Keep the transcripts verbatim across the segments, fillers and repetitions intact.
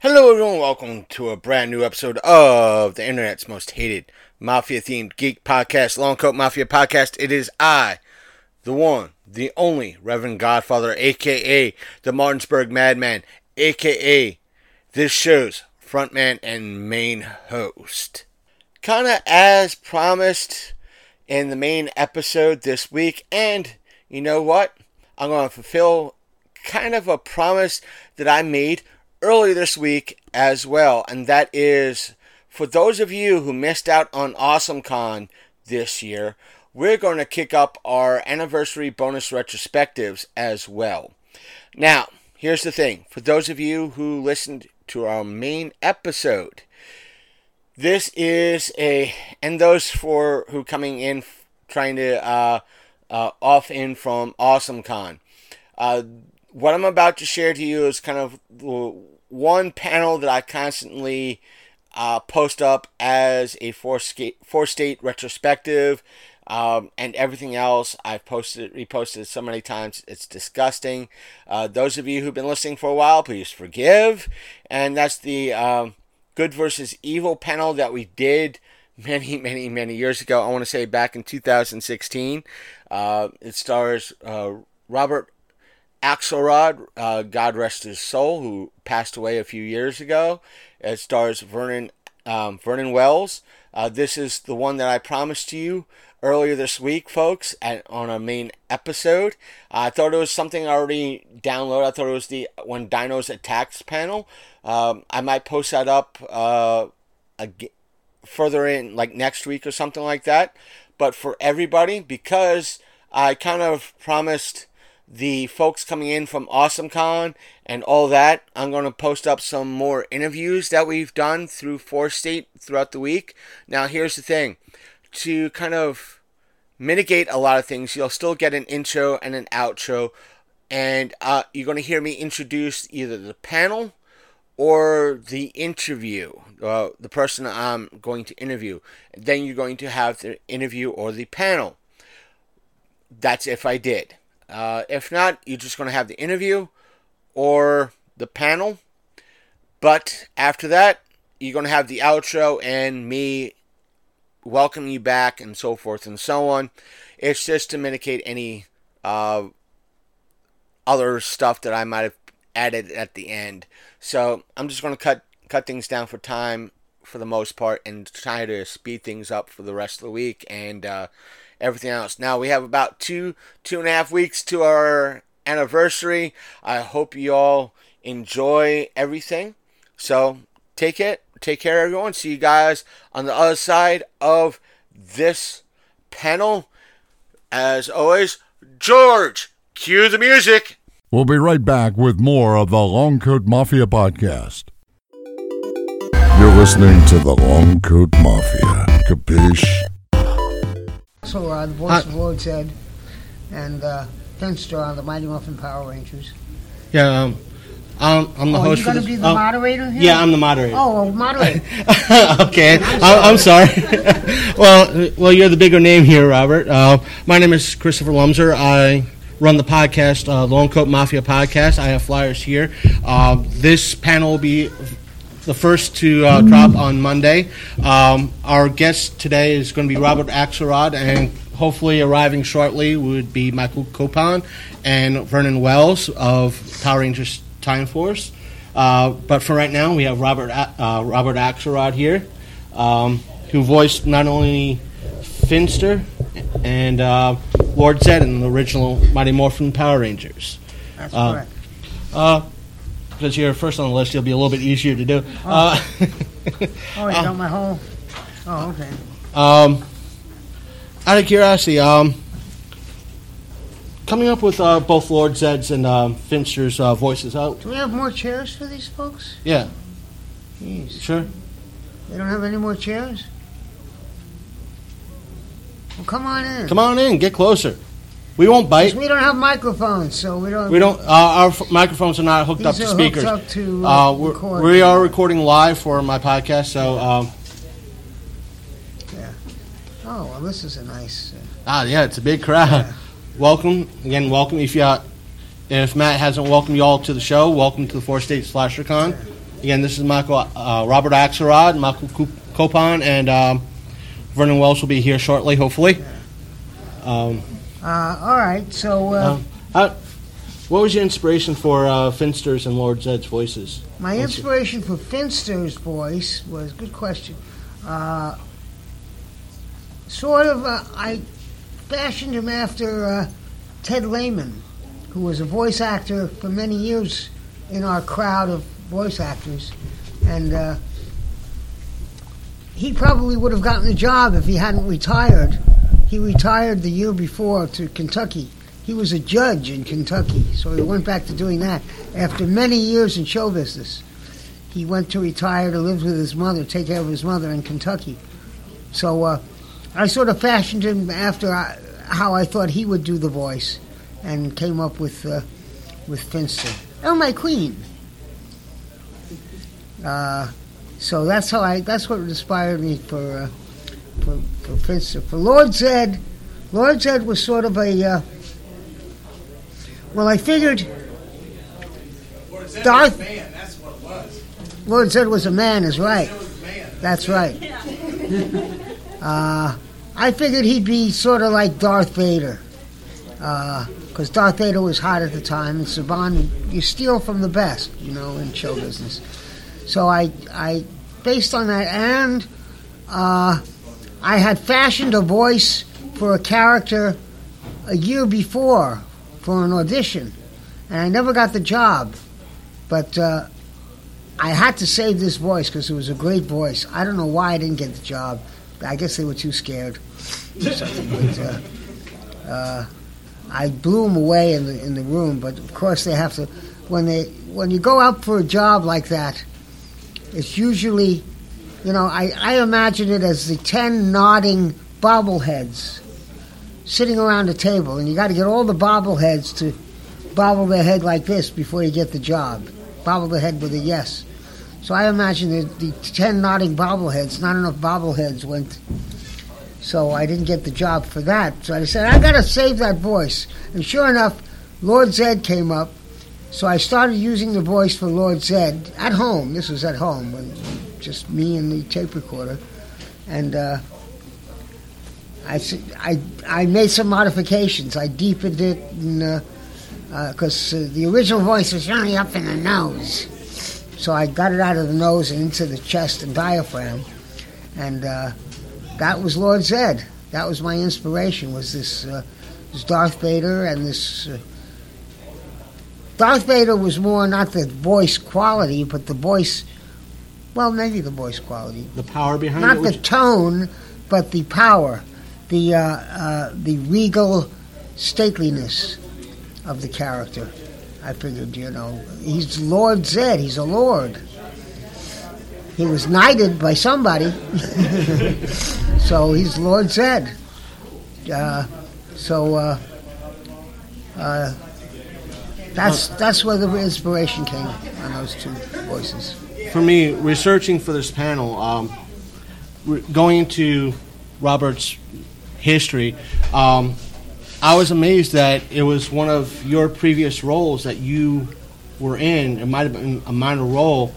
Hello everyone, welcome to a brand new episode of the internet's most hated mafia-themed geek podcast, Long Coat Mafia Podcast. It is I, the one, the only Reverend Godfather, a k a the Martinsburg Madman, a k a this show's frontman and main host. Kind of as promised in the main episode this week, and you know what? I'm going to fulfill kind of a promise that I made early this week as well, and that is for those of you who missed out on AwesomeCon this year, we're going to kick up our anniversary bonus retrospectives as well. Now, here's the thing. For those of you who listened to our main episode, this is a, and those for who coming in trying to uh, uh, off in from AwesomeCon, uh, what I'm about to share to you is kind of one panel that I constantly uh, post up as a four state, four state retrospective, um, and everything else I've posted, reposted so many times, it's disgusting. Uh, those of you who've been listening for a while, please forgive. And that's the um, good versus evil panel that we did many, many, many years ago. I want to say back in two thousand sixteen. Uh, it stars uh, Robert Axelrod, uh, God rest his soul, who passed away a few years ago. It stars Vernon um, Vernon Wells. Uh, this is the one that I promised you earlier this week, folks, at, on our main episode. Uh, I thought it was something I already downloaded. I thought it was the When Dinos Attacks panel. Um, I might post that up uh, again, further in, like next week or something like that. But for everybody, because I kind of promised the folks coming in from AwesomeCon and all that, I'm going to post up some more interviews that we've done through Four State throughout the week. Now, here's the thing. To kind of mitigate a lot of things, you'll still get an intro and an outro, and uh, you're going to hear me introduce either the panel or the interview, uh, the person I'm going to interview. Then you're going to have the interview or the panel. That's if I did. Uh, if not, you're just going to have the interview or the panel. But after that, you're going to have the outro and me welcome you back and so forth and so on. It's just to mitigate any uh, other stuff that I might have added at the end. So I'm just going to cut cut things down for time for the most part and try to speed things up for the rest of the week and uh, everything else. Now we have about two two and a half weeks to our anniversary. I hope you all enjoy everything. So take it, take care everyone. See you guys on the other side of this panel. As always, George, cue the music. We'll be right back with more of the Long Coat Mafia Podcast. You're listening to the Long Coat Mafia. Capiche? So, uh, the voice uh, of Lord Zedd and uh, Finster on the Mighty Morphin Power Rangers. Yeah, um, I'm, I'm the oh, host. Are you going to be the um, moderator here? Yeah, I'm the moderator. Oh, moderator. Okay, I'm sorry. I'm sorry. well, well, you're the bigger name here, Robert. Uh, my name is Christopher Lumser. I run the podcast, uh, Long Coat Mafia Podcast. I have flyers here. Uh, this panel will be the first to uh, drop on Monday. Um, our guest today is going to be Robert Axelrod, and hopefully arriving shortly would be Michael Copon and Vernon Wells of Power Rangers Time Force. Uh, but for right now, we have Robert uh, Robert Axelrod here, um, who voiced not only Finster and uh, Lord Zedd in the original Mighty Morphin Power Rangers. That's uh, correct. Uh, Since you're first on the list, it'll be a little bit easier to do. Oh, uh, oh you um, got my whole... Oh, okay. Um, out of curiosity, um, coming up with uh, both Lord Zedd's and um, Finster's uh, voices out... Do we have more chairs for these folks? Yeah. Jeez. Sure. They don't have any more chairs? Well, come on in. Come on in. Get closer. We won't bite. We don't have microphones, so we don't. We don't. Uh, our f- microphones are not hooked these up to speakers. Up to, uh, uh, we're, we are recording live for my podcast, so. Um, yeah. Oh well, this is a nice. Uh, ah, yeah, it's a big crowd. Yeah. Welcome again, welcome. If you, uh, if Matt hasn't welcomed you all to the show, welcome to the Four State Slasher Con. Yeah. Again, this is Michael, uh, Robert Axelrod, Michael Copon, and um, Vernon Wells will be here shortly, hopefully. Yeah. Um, Uh, all right, so... Uh, uh, how, what was your inspiration for uh, Finster's and Lord Zedd's voices? My inspiration for Finster's voice was... Good question. Uh, sort of, uh, I fashioned him after uh, Ted Lehman, who was a voice actor for many years in our crowd of voice actors. And uh, he probably would have gotten a job if he hadn't retired. He retired the year before to Kentucky. He was a judge in Kentucky, so he went back to doing that. After many years in show business, he went to retire to live with his mother, take care of his mother in Kentucky. So uh, I sort of fashioned him after I, how I thought he would do the voice and came up with uh, with Finster. Oh, my queen. Uh, so that's how I. That's what inspired me for... Uh, For, for Finster. For Lord Zedd, Lord Zedd was sort of a, uh, well, I figured Lord Zedd Darth, was a man, that's what it was. Lord Zedd was a man, is right. Lord Zedd was a man. That's right. Yeah. uh, I figured he'd be sort of like Darth Vader, because uh, Darth Vader was hot at the time, and Saban, you steal from the best, you know, in show business. So I, I based on that, and... Uh, I had fashioned a voice for a character a year before for an audition, and I never got the job. But uh, I had to save this voice because it was a great voice. I don't know why I didn't get the job. I guess they were too scared or something. But, uh, uh, I blew them away in the in the room. But of course, they have to when they when you go out for a job like that. It's usually. You know, I, I imagine it as the ten nodding bobbleheads sitting around a table, and you got to get all the bobbleheads to bobble their head like this before you get the job. Bobble the head with a yes. So I imagine the, the ten nodding bobbleheads, not enough bobbleheads went. So I didn't get the job for that. So I said, I got to save that voice. And sure enough, Lord Zedd came up. So I started using the voice for Lord Zedd at home. This was at home when. Just me and the tape recorder, and uh, I, I, I made some modifications. I deepened it, and because uh, uh, the original voice was only up in the nose, so I got it out of the nose and into the chest and diaphragm, and uh, that was Lord Zedd. That was my inspiration. Was this, uh, this Darth Vader and this. Uh, Darth Vader was more not the voice quality, but the voice. Well, maybe the voice quality. The power behind it? Not the tone, but the power. The uh, uh, the regal stateliness of the character. I figured, you know, he's Lord Zedd. He's a lord. He was knighted by somebody. So he's Lord Zedd. Uh, so uh, uh, that's, that's where the inspiration came on those two voices. For me, researching for this panel, um, re- going into Robert's history, um, I was amazed that it was one of your previous roles that you were in, it might have been a minor role,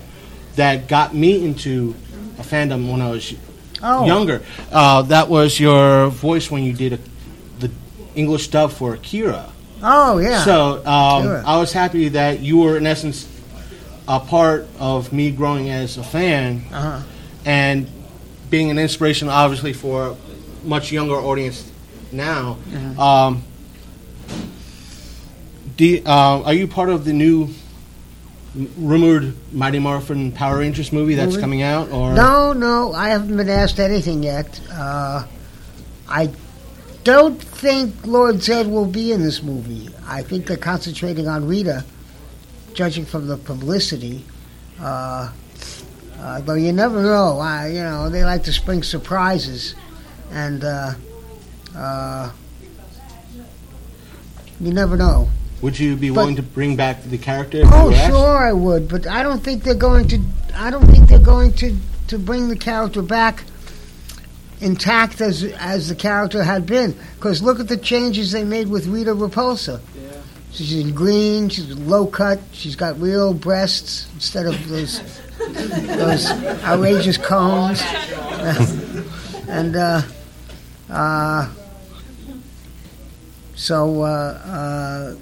that got me into a fandom when I was oh. younger. Uh, that was your voice when you did a, the English dub for Akira. Oh, yeah. So um, sure. I was happy that you were, in essence, a part of me growing as a fan uh-huh. and being an inspiration, obviously, for a much younger audience now. Uh-huh. Um, do you, uh, are you part of the new rumored Mighty Morphin Power Rangers movie that's movie? coming out? Or No, no, I haven't been asked anything yet. Uh, I don't think Lord Zedd will be in this movie. I think they're concentrating on Rita. Judging from the publicity, uh, uh, though you never know. I, you know, they like to spring surprises, and uh, uh, You never know. Would you be but, willing to bring back the character? If oh, you were asked? Sure, I would. But I don't think they're going to. I don't think they're going to, to bring the character back intact as as the character had been. Because look at the changes they made with Rita Repulsa. Yeah. She's in green. She's low cut. She's got real breasts instead of those those outrageous cones. and uh, uh, so. Uh, uh,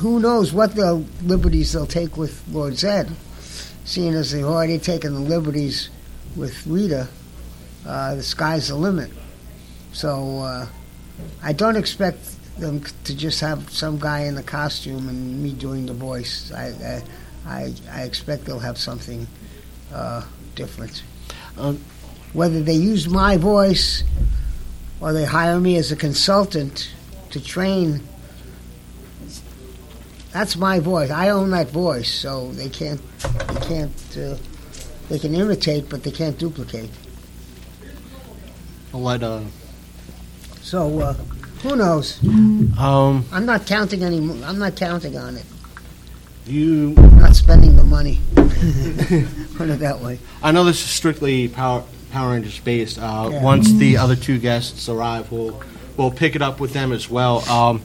Who knows what the liberties they'll take with Lord Zedd, seeing as they've already taken the liberties with Rita. Uh, the sky's the limit. So uh, I don't expect them to just have some guy in the costume and me doing the voice. I I, I expect they'll have something uh, different. Um, Whether they use my voice or they hire me as a consultant to train. That's my voice. I own that voice, so they can't, they can't, uh, they can imitate, but they can't duplicate. I'll let, uh... So, uh, who knows? Um... I'm not counting any, I'm not counting on it. You... I'm not spending the money. Put it that way. I know this is strictly Power, Power Rangers based. Uh, yeah. Once the other two guests arrive, we'll, we'll pick it up with them as well. Um...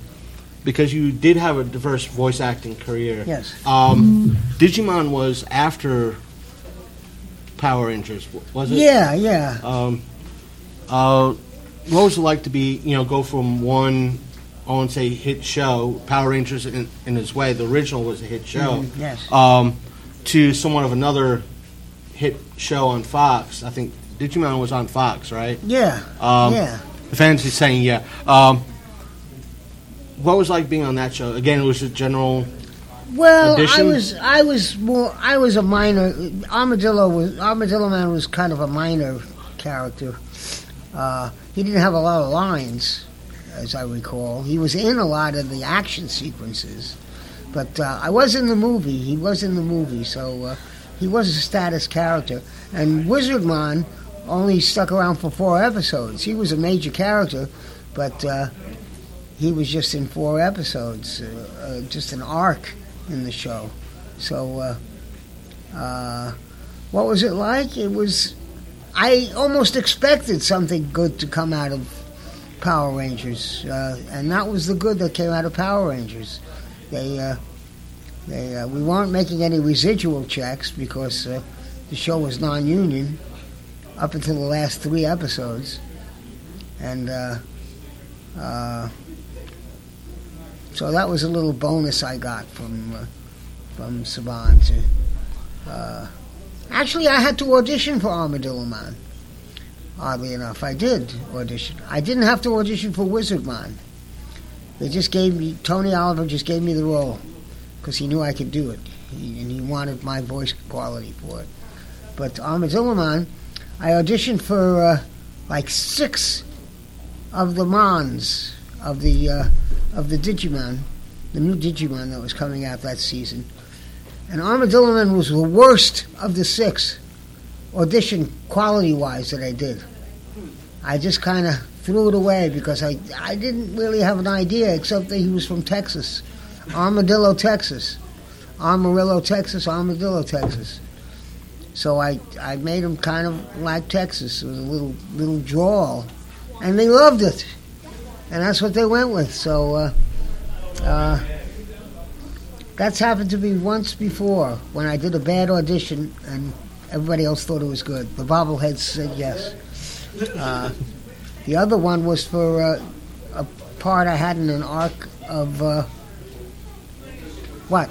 Because you did have a diverse voice acting career. Yes. Um, Digimon was after Power Rangers, was it? Yeah, yeah. Um, uh, what was it like to be, you know, go from one, I won't say hit show, Power Rangers in, in its way, the original was a hit show, mm-hmm, yes. um, to somewhat of another hit show on Fox. I think Digimon was on Fox, right? Yeah, um, yeah. The fans are saying, yeah. Um, What was it like being on that show? Again, it was a general well, audition? I was I was more I was a minor. Armadillo was Armadillomon was kind of a minor character. Uh, he didn't have a lot of lines, as I recall. He was in a lot of the action sequences, but uh, I was in the movie. He was in the movie, so uh, he was a status character. And Wizardmon only stuck around for four episodes. He was a major character, but. Uh, He was just in four episodes, uh, uh, just an arc in the show. So, uh, uh, what was it like? It was, I almost expected something good to come out of Power Rangers, uh, and that was the good that came out of Power Rangers. They, uh, they, uh, we weren't making any residual checks because uh, the show was non-union up until the last three episodes, and. Uh, uh, So that was a little bonus I got from uh, from Saban. To, uh, actually, I had to audition for Armadillomon. Oddly enough, I did audition. I didn't have to audition for Wizardmon. They just gave me Tony Oliver just gave me the role because he knew I could do it, he, and he wanted my voice quality for it. But Armadillomon, I auditioned for uh, like six of the Mons of the. Uh, of the Digimon, the new Digimon that was coming out that season. And Armadillomon was the worst of the six, audition quality-wise, that I did. I just kind of threw it away because I, I didn't really have an idea, except that he was from Texas. Armadillo, Texas. Amarillo, Texas, Armadillo, Texas. So I, I made him kind of like Texas, with a little, little drawl. And they loved it. And that's what they went with. So uh, uh, that's happened to me once before when I did a bad audition and everybody else thought it was good. The bobbleheads said yes. Uh, the other one was for uh, a part I had in an arc of uh, what?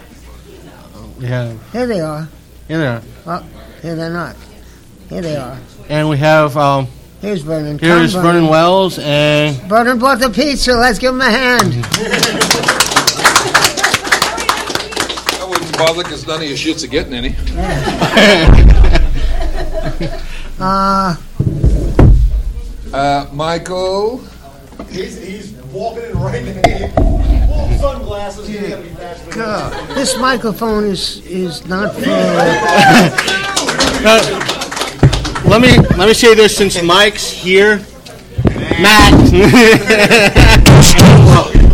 Yeah. Here they are. Here they are. Well, here they're not. Here they are. And we have. Um Here's Vernon. Here's Vernon. Vernon Wells and... Vernon bought the pizza. Let's give him a hand. I wouldn't bother because none of your shits are getting any. Yeah. uh, uh, Michael. He's, he's walking in right now. Sunglasses. He's going to be fast. God. This microphone is, is not for... uh, Let me let me say this since Mike's here. Matt. Matt.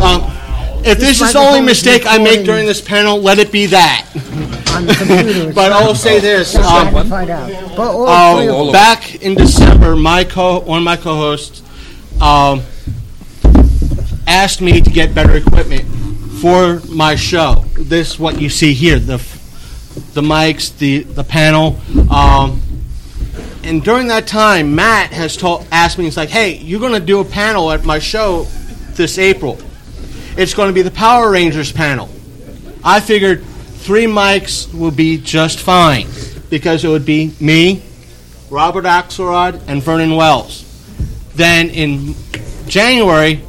Um, if this is the only mistake I make during this panel, let it be that. On the computer. But I'll say this. Um, um, uh, back in December, my co one of my co-hosts um, asked me to get better equipment for my show. This what you see here, the the mics, the, the panel. Um, and during that time, Matt has told, asked me, he's like, hey, you're going to do a panel at my show this April. It's going to be the Power Rangers panel. I figured three mics would be just fine because it would be me, Robert Axelrod, and Vernon Wells. Then in January,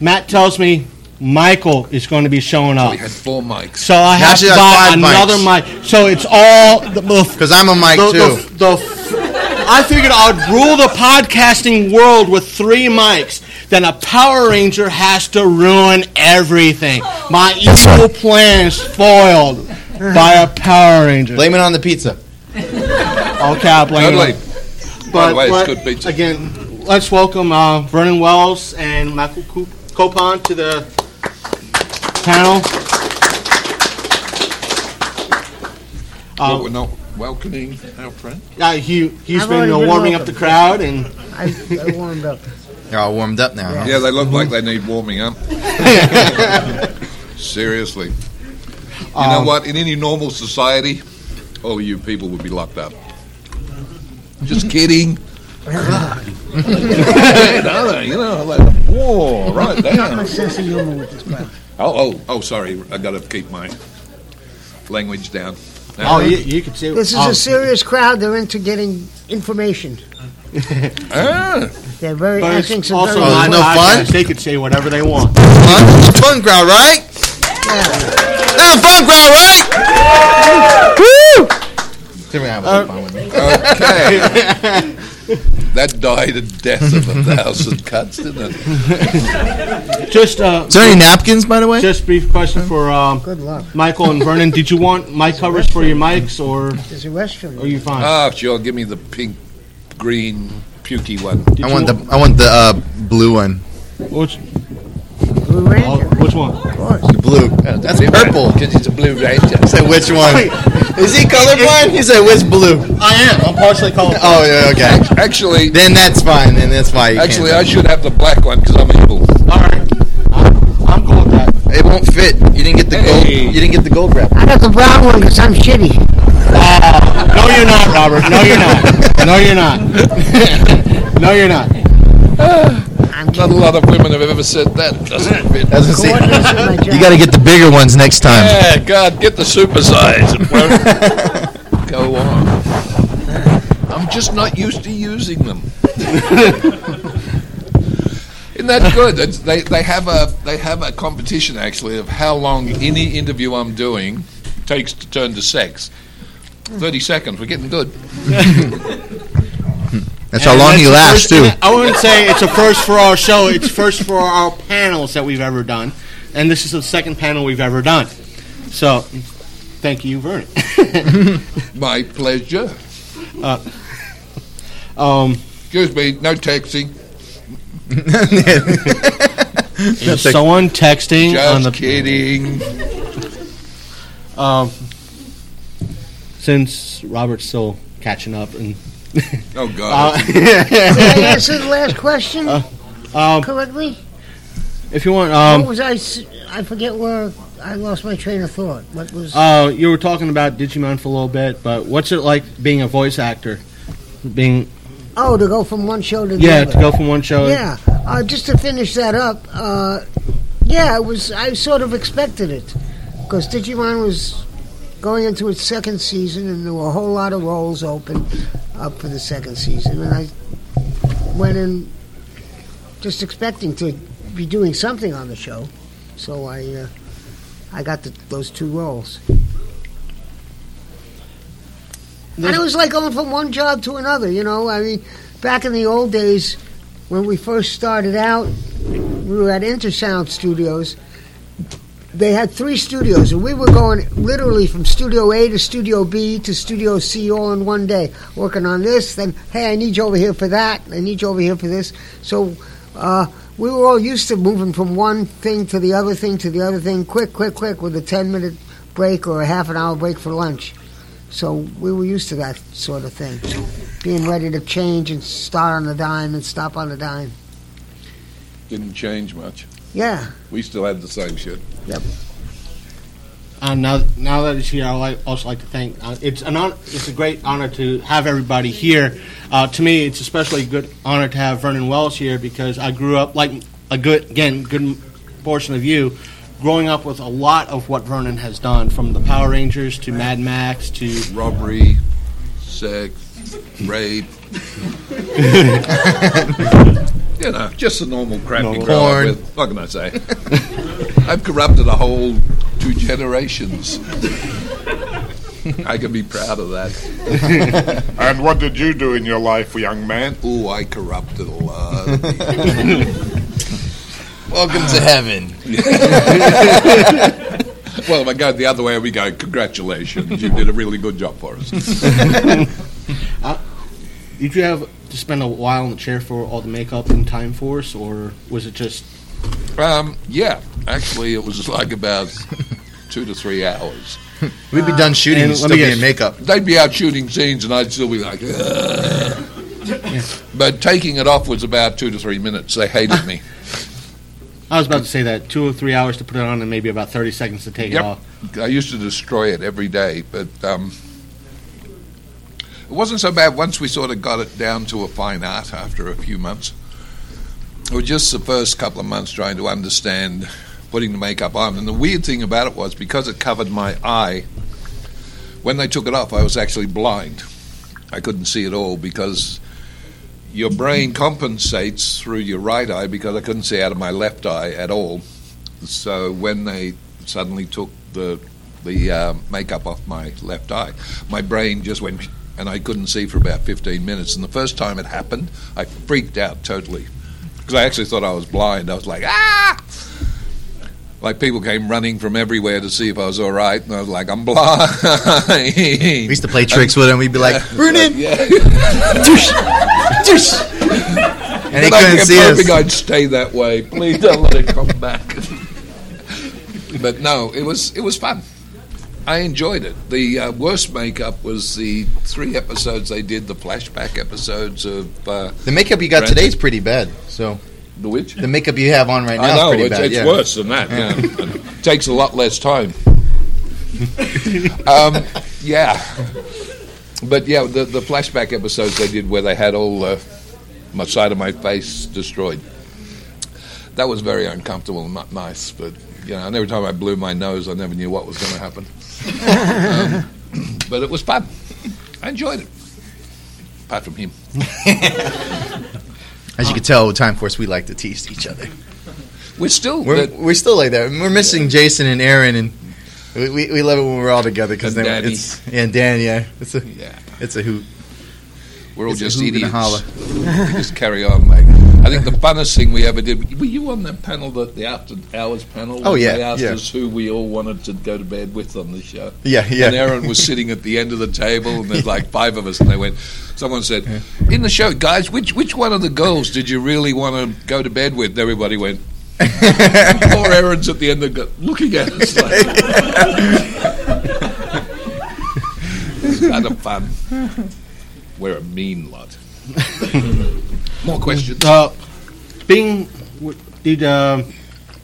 Matt tells me Michael is going to be showing up. We had four mics. So I have to buy another mics. mic. So it's all... Because I'm a mic, the, too. The, the, the, I figured I would rule the podcasting world with three mics. Then a Power Ranger has to ruin everything. My evil plans foiled by a Power Ranger. Blame it on the pizza. Okay, I'll blame totally. it. But, by the way, it's good pizza. Again, let's welcome uh, Vernon Wells and Michael Copon to the panel. Um, well, we're not welcoming our friend. Uh, he, he's I've been, uh, been warming welcome. up the crowd. and I, I warmed up. They're all warmed up now. Yeah, huh? Yeah, they look like they need warming up. Seriously. You um, know what? In any normal society, all of you people would be locked up. Just kidding. You know, like, whoa, right there. Not my sense of humor with this crowd. Oh, oh, oh, sorry. I got to keep my language down. Now, oh, you, you can see. This is oh. a serious crowd. They're into getting information. Ah. They're very, but I think it's also very no fun. They could say whatever they want. Fun, fun crowd, right? Yeah. Yeah, fun crowd, right? Woo! Uh, okay. That died a death of a thousand cuts, didn't it? Just. Uh, Is there any napkins, by the way? Just a brief question for um, Good luck. Michael and Vernon. Did you want mic covers for your mics, or are you fine? Ah, oh, sure. Give me the pink. Green, pukey one. Did I want the I want the uh, blue one. Which blue ranger? Oh, which one? Oh, the blue. Oh, that's purple. Because it's a blue ranger. I said which one? Wait. Is he colorblind? He said which blue? I am. I'm partially colorblind. Oh yeah. Okay. Actually, then that's fine. Then that's why. You actually, can't I should have the black one because I'm able. All right. I'm cool with that. It won't fit. You didn't get the hey. gold. You didn't get the gold wrap. I got the brown one because I'm shitty. Uh, no, you're not, Robert. No, you're not. No, you're not. No, you're not. Uh, not a lot of women have ever said that. Doesn't fit. Doesn't it? You got to get the bigger ones next time. Yeah, God, get the super size. Go on. I'm just not used to using them. Isn't that good? It's, they they have a they have a competition actually of how long any interview I'm doing takes to turn to sex. Thirty seconds. We're getting good. That's how and long that's you last, too. I wouldn't say it's a first for our show. It's first for our panels that we've ever done, and this is the second panel we've ever done. So, thank you, Vernon. My pleasure. Uh, um, Excuse me. No texting. Is someone texting? Just on the kidding. Um. Since Robert's still catching up, and oh god, uh, did I answer the last question uh, um, correctly? If you want, um, what was I? I forget where I lost my train of thought. What was? Uh, you were talking about Digimon for a little bit, but what's it like being a voice actor? Being oh, to go from one show to the yeah, other. to go from one show. Yeah, uh, just to finish that up. Uh, yeah, it was. I sort of expected it because Digimon was going into its second season, and there were a whole lot of roles open up for the second season, and I went in just expecting to be doing something on the show, so I uh, I got the, those two roles. And it was like going from one job to another, you know. I mean, back in the old days, when we first started out, we were at Intersound Studios. They had three studios, and we were going literally from Studio A to Studio B to Studio C all in one day, working on this, then, hey, I need you over here for that, I need you over here for this. So uh, we were all used to moving from one thing to the other thing to the other thing, quick, quick, quick, with a ten-minute break or a half-an-hour break for lunch. So we were used to that sort of thing, being ready to change and start on a dime and stop on a dime. Didn't change much. Yeah. We still had the same shit. Yep. Um, now, now that it's here, I like, also like to thank. Uh, it's an honor, it's a great honor to have everybody here. Uh, to me, it's especially a good honor to have Vernon Wells here because I grew up like a good, again, good portion of you, growing up with a lot of what Vernon has done, from the Power Rangers to Mad Max to robbery, sex, rape, you know, just the normal crap you grow up with. What can I say? I've corrupted a whole. Two generations. I can be proud of that. And what did you do in your life, young man? Ooh, I corrupted a lot. Welcome to heaven. Well, if I go the other way, we go, congratulations. You did a really good job for us. uh, did you have to spend a while in the chair for all the makeup and time for us, or was it just... Um, yeah, actually, it was like about two to three hours. We'd be done shooting and still be in makeup. They'd be out shooting scenes, and I'd still be like, yeah. But taking it off was about two to three minutes. They hated me. I was about to say that, two or three hours to put it on and maybe about thirty seconds to take yep. it off. I used to destroy it every day, but um, it wasn't so bad once we sort of got it down to a fine art after a few months. It was just the first couple of months trying to understand putting the makeup on. And the weird thing about it was because it covered my eye, when they took it off, I was actually blind. I couldn't see at all because your brain compensates through your right eye because I couldn't see out of my left eye at all. So when they suddenly took the, the uh, makeup off my left eye, my brain just went, and I couldn't see for about fifteen minutes. And the first time it happened, I freaked out totally. Because I actually thought I was blind. I was like, ah! Like people came running from everywhere to see if I was all right. And I was like, I'm blind. We used to play tricks and, with him. We'd be like, Vernon! Yeah. And he couldn't see us. I think I'd stay that way. Please don't let it come back. But no, it was it was fun. I enjoyed it. The uh, worst makeup was the three episodes they did, the flashback episodes of... Uh, the makeup you got today is pretty bad, so... The which? The makeup you have on right now I know, is pretty it's, bad. It's yeah. worse than that. Yeah. Yeah. It takes a lot less time. um, yeah. But, yeah, the, the flashback episodes they did where they had all uh, my side of my face destroyed. That was very uncomfortable and not nice, but, you know, and every time I blew my nose, I never knew what was going to happen. um, but it was fun. I enjoyed it. Apart from him. As you can tell, with Time Force, we like to tease each other. We're still we're, the, we're still like that. We're missing yeah. Jason and Aaron, and we, we we love it when we're all together because then Danny. it's and Dan, yeah, it's a yeah. it's a hoot. We're all it's just idiots. We just carry on, mate. I think the funnest thing we ever did. Were you on that panel, the, the after hours panel? Oh yeah. They asked yeah. us who we all wanted to go to bed with on the show. Yeah, yeah. And Aaron was sitting at the end of the table, and there's yeah. like five of us, and they went. Someone said, yeah. "In the show, guys, which which one of the girls did you really want to go to bed with?" And everybody went. Poor Aaron's at the end of the, looking at us like. It's kind of fun. We're a mean lot. More questions. Uh, being did uh,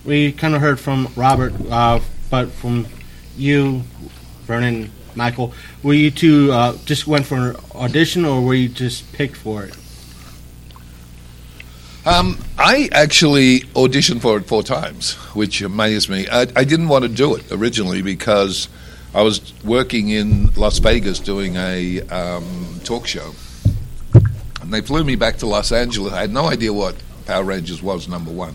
we kind of heard from Robert, uh, but from you, Vernon, Michael, were you two uh, just went for an audition, or were you just picked for it? Um, I actually auditioned for it four times, which amazed me. I, I didn't want to do it originally because. I was working in Las Vegas doing a um, talk show, and they flew me back to Los Angeles. I had no idea what Power Rangers was, number one.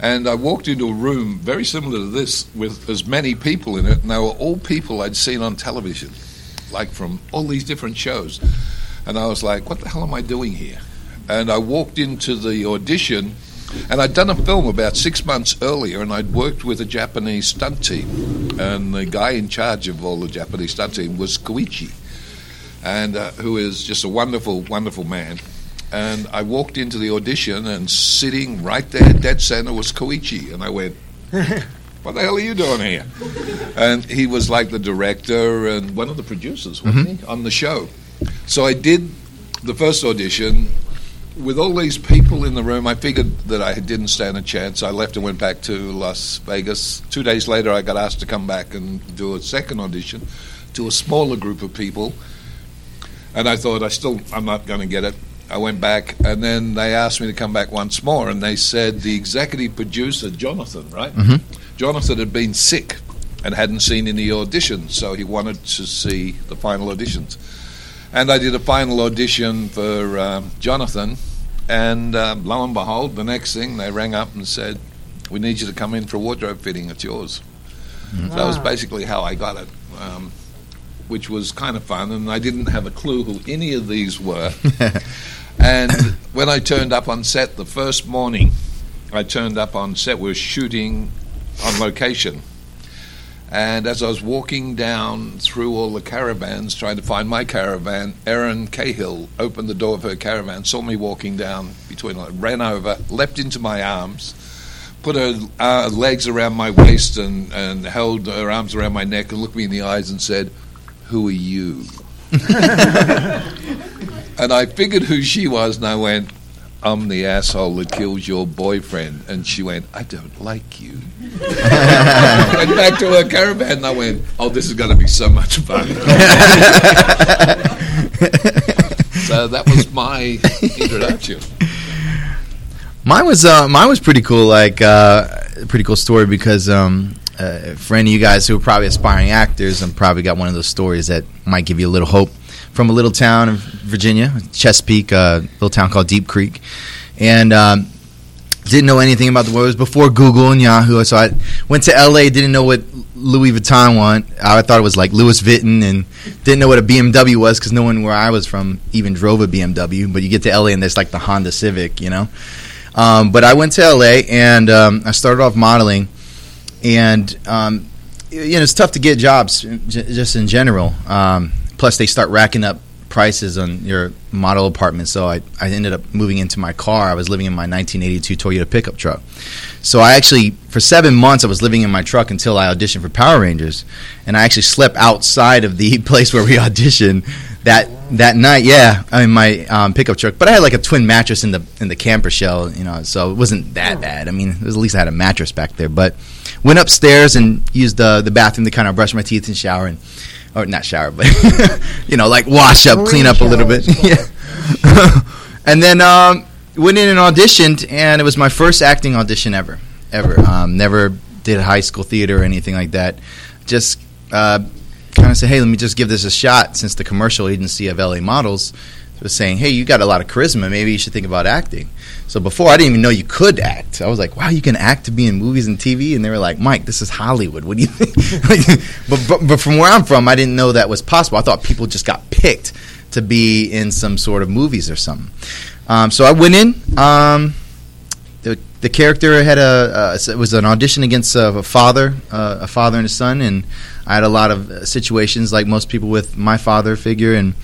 And I walked into a room very similar to this with as many people in it, and they were all people I'd seen on television, like from all these different shows. And I was like, what the hell am I doing here? And I walked into the audition, and I'd done a film about six months earlier, and I'd worked with a Japanese stunt team. And the guy in charge of all the Japanese stunt team was Koichi, and, uh, who is just a wonderful, wonderful man. And I walked into the audition, and sitting right there, dead center, was Koichi. And I went, what the hell are you doing here? And he was like the director and one of the producers, wasn't mm-hmm. he, on the show. So I did the first audition. With all these people in the room, I figured that I didn't stand a chance. I left and went back to Las Vegas. Two days later, I got asked to come back and do a second audition to a smaller group of people. And I thought, I still, I'm not going to get it. I went back, and then they asked me to come back once more, and they said the executive producer, Jonathan, right? Mm-hmm. Jonathan had been sick and hadn't seen any auditions, so he wanted to see the final auditions. And I did a final audition for um, Jonathan, and um, lo and behold, the next thing, they rang up and said, we need you to come in for a wardrobe fitting, it's yours. Mm-hmm. Wow. That was basically how I got it, um, which was kind of fun, and I didn't have a clue who any of these were. And when I turned up on set the first morning, I turned up on set, we were shooting on location. And as I was walking down through all the caravans, trying to find my caravan, Erin Cahill opened the door of her caravan, saw me walking down between, ran over, leapt into my arms, put her uh, legs around my waist and, and held her arms around my neck and looked me in the eyes and said, who are you? And I figured who she was, and I went, I'm the asshole that kills your boyfriend. And she went, I don't like you. I went back to her caravan, and I went, oh, this is going to be so much fun. So that was my introduction. Mine was uh, mine was pretty cool, like uh, a pretty cool story, because um, uh, for any of you guys who are probably aspiring actors, I've probably got one of those stories that might give you a little hope. From a little town in Virginia, Chesapeake, a uh, little town called Deep Creek. And um, didn't know anything about the world. It was before Google and Yahoo. So I went to L A, didn't know what Louis Vuitton was. I thought it was like Louis Vuitton, and didn't know what a B M W was because no one where I was from even drove a B M W. But you get to L A, and there's like the Honda Civic, you know. Um, but I went to L A, and um, I started off modeling. And, um, you know, it's tough to get jobs just in general. Um Plus, they start racking up prices on your model apartment. So I, I ended up moving into my car. I was living in my nineteen eighty-two Toyota pickup truck. So I actually, for seven months, I was living in my truck until I auditioned for Power Rangers. And I actually slept outside of the place where we auditioned that that night. Yeah, in my um, pickup truck. But I had like a twin mattress in the in the camper shell, you know. So it wasn't that bad. I mean, it was, at least I had a mattress back there. But went upstairs and used the the bathroom to kind of brush my teeth and shower and. Or not shower, but, you know, like wash up, clean up a little bit. Yeah. And then um, went in and auditioned, and it was my first acting audition ever, ever. Um, never did high school theater or anything like that. Just uh, kind of said, hey, let me just give this a shot, since the commercial agency of L A Models was saying, hey, you got a lot of charisma. Maybe you should think about acting. So before, I didn't even know you could act. I was like, wow, you can act to be in movies and T V? And they were like, Mike, this is Hollywood. What do you think? but, but, but from where I'm from, I didn't know that was possible. I thought people just got picked to be in some sort of movies or something. Um, so I went in. Um, the the character had a, a it was an audition against a, a father, uh, a father and a son. And I had a lot of situations like most people with my father figure and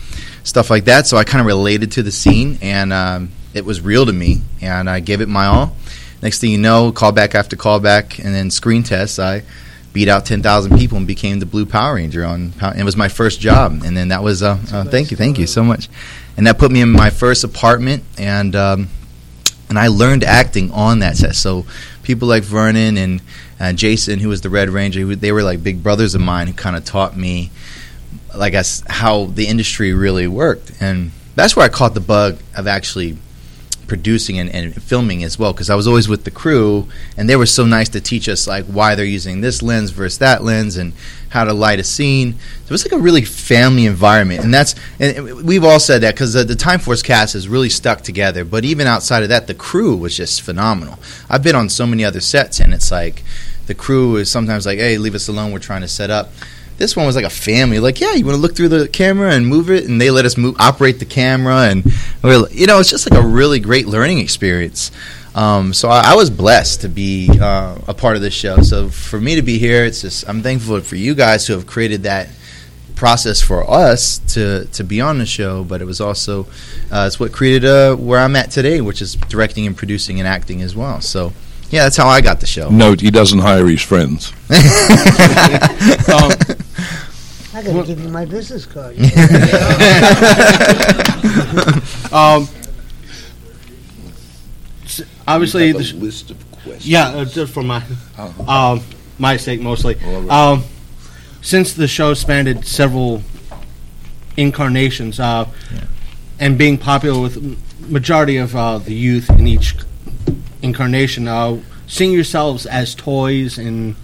stuff like that. So I kind of related to the scene, and um, it was real to me, and I gave it my all. Next thing you know, callback after callback, and then screen tests, I beat out ten thousand people and became the Blue Power Ranger. On It was my first job, and then that was uh, uh, thank you, thank you so much. And that put me in my first apartment, and um, and I learned acting on that set. So people like Vernon and uh, Jason, who was the Red Ranger, who, they were like big brothers of mine who kind of taught me like I, how the industry really worked. And that's where I caught the bug of actually producing and, and filming as well, because I was always with the crew, and they were so nice to teach us like why they're using this lens versus that lens and how to light a scene. So it was like a really family environment, and that's and we've all said that, because the, the Time Force cast is really stuck together. But even outside of that, the crew was just phenomenal. I've been on so many other sets, and it's like the crew is sometimes like, hey, leave us alone, we're trying to set up. This one was like a family. Like, yeah, you want to look through the camera and move it? And they let us move, operate the camera. And, we're, you know, it's just like a really great learning experience. Um, so I, I was blessed to be uh, a part of this show. So for me to be here, it's just, I'm thankful for you guys who have created that process for us to to be on the show, but it was also uh, it's what created uh, where I'm at today, which is directing and producing and acting as well. So yeah, that's how I got the show. Note, he doesn't hire his friends. um, I gotta well, give you my business card. You know? um, obviously, the sh- list of questions. Yeah, uh, just for my uh-huh. um, my sake mostly. Right. Um, since the show spanned several incarnations, uh, yeah. and being popular with majority of uh, the youth in each incarnation, uh, seeing yourselves as toys and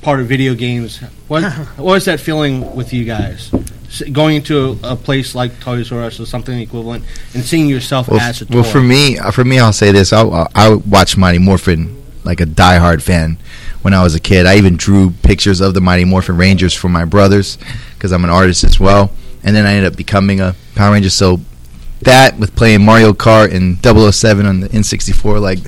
part of video games, what what is that feeling with you guys? S- going into a, a place like Toys R Us or something equivalent, and seeing yourself well, as a toy. Well, for me, for me, I'll say this: I I watched Mighty Morphin like a diehard fan when I was a kid. I even drew pictures of the Mighty Morphin Rangers for my brothers because I'm an artist as well. And then I ended up becoming a Power Ranger. So that with playing Mario Kart and double oh seven on the N sixty-four, like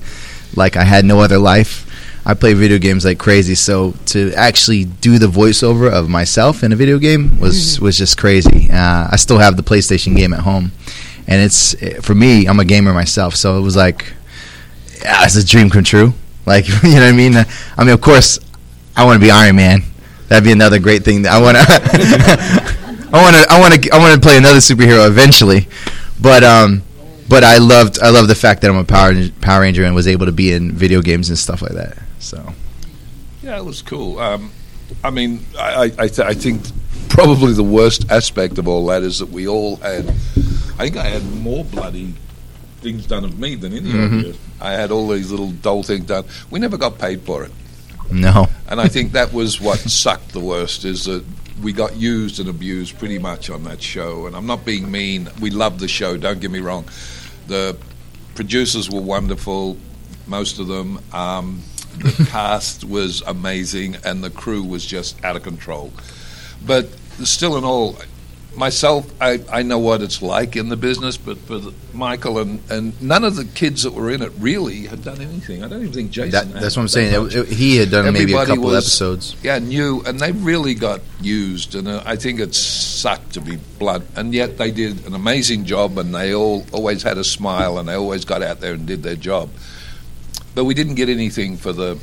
like I had no other life. I play video games like crazy, so to actually do the voiceover of myself in a video game was was just crazy. Uh, I still have the PlayStation game at home, and it's for me, I'm a gamer myself, so it was like, yeah, it's a dream come true. Like, you know what I mean? I mean, of course, I want to be Iron Man. That'd be another great thing. That I want to, I want to, I want to, I want to play another superhero eventually, but um. But I loved I loved the fact that I'm a Power Power Ranger and was able to be in video games and stuff like that. So, yeah, it was cool. Um, I mean, I I, th- I think probably the worst aspect of all that is that we all had. I think I had more bloody things done of me than any mm-hmm. of you. I had all these little doll things done. We never got paid for it. No. And I think that was what sucked the worst, is that we got used and abused pretty much on that show. And I'm not being mean. We loved the show, don't get me wrong. The producers were wonderful, most of them. Um, the cast was amazing, and the crew was just out of control. But still in all, myself, I, I know what it's like in the business, but for the, Michael and, and none of the kids that were in it really had done anything. I don't even think Jason that, had. That's what I'm that saying. It, it, he had done Everybody maybe a couple was, episodes. Yeah, new, and they really got used, and uh, I think it sucked to be blunt, and yet they did an amazing job, and they all always had a smile, and they always got out there and did their job. But we didn't get anything for the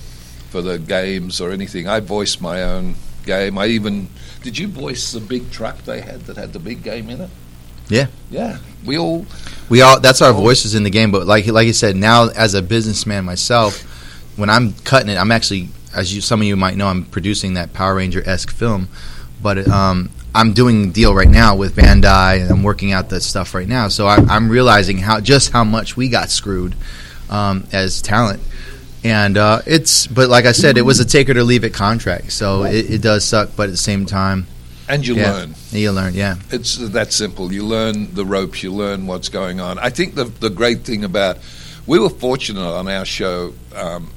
for the games or anything. I voiced my own game. I even... Did you voice the big truck they had that had the big game in it? Yeah. Yeah. We all... We all... That's our all, voices in the game, but like like you said, now as a businessman myself, when I'm cutting it, I'm actually, as you some of you might know, I'm producing that Power Ranger-esque film, but it, um, I'm doing a deal right now with Bandai, and I'm working out that stuff right now, so I, I'm realizing how just how much we got screwed um, as talent. And uh, it's, but like I said, it was a take it or leave it contract, so it, it does suck. But at the same time, and you yeah, learn, you learn, yeah. It's that simple. You learn the ropes. You learn what's going on. I think the the great thing about we were fortunate on our show. Um,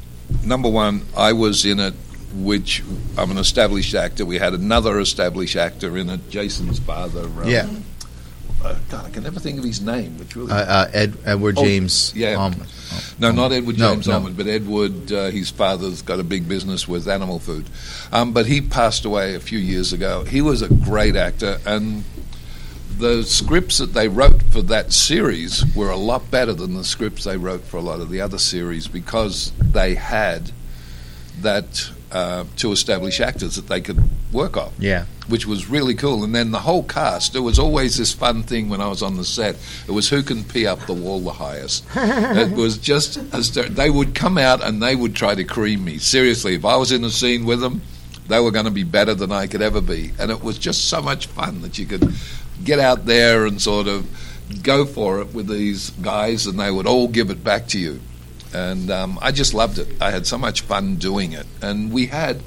number one, I was in it, which I'm an established actor. We had another established actor in it, Jason's father. Um, yeah. God, I can never think of his name. Which really uh, uh, Ed, Edward oh, James. Yeah. Um, oh, no, um, not Edward James no, Almond, no. but Edward. Uh, his father's got a big business with animal food, um, but he passed away a few years ago. He was a great actor, and the scripts that they wrote for that series were a lot better than the scripts they wrote for a lot of the other series because they had that uh, to establish actors that they could work off. Yeah. Which was really cool. And then the whole cast, there was always this fun thing when I was on the set. It was who can pee up the wall the highest. It was just, they would come out and they would try to cream me. Seriously, if I was in a scene with them, they were going to be better than I could ever be. And it was just so much fun that you could get out there and sort of go for it with these guys and they would all give it back to you. And um, I just loved it. I had so much fun doing it. And we had...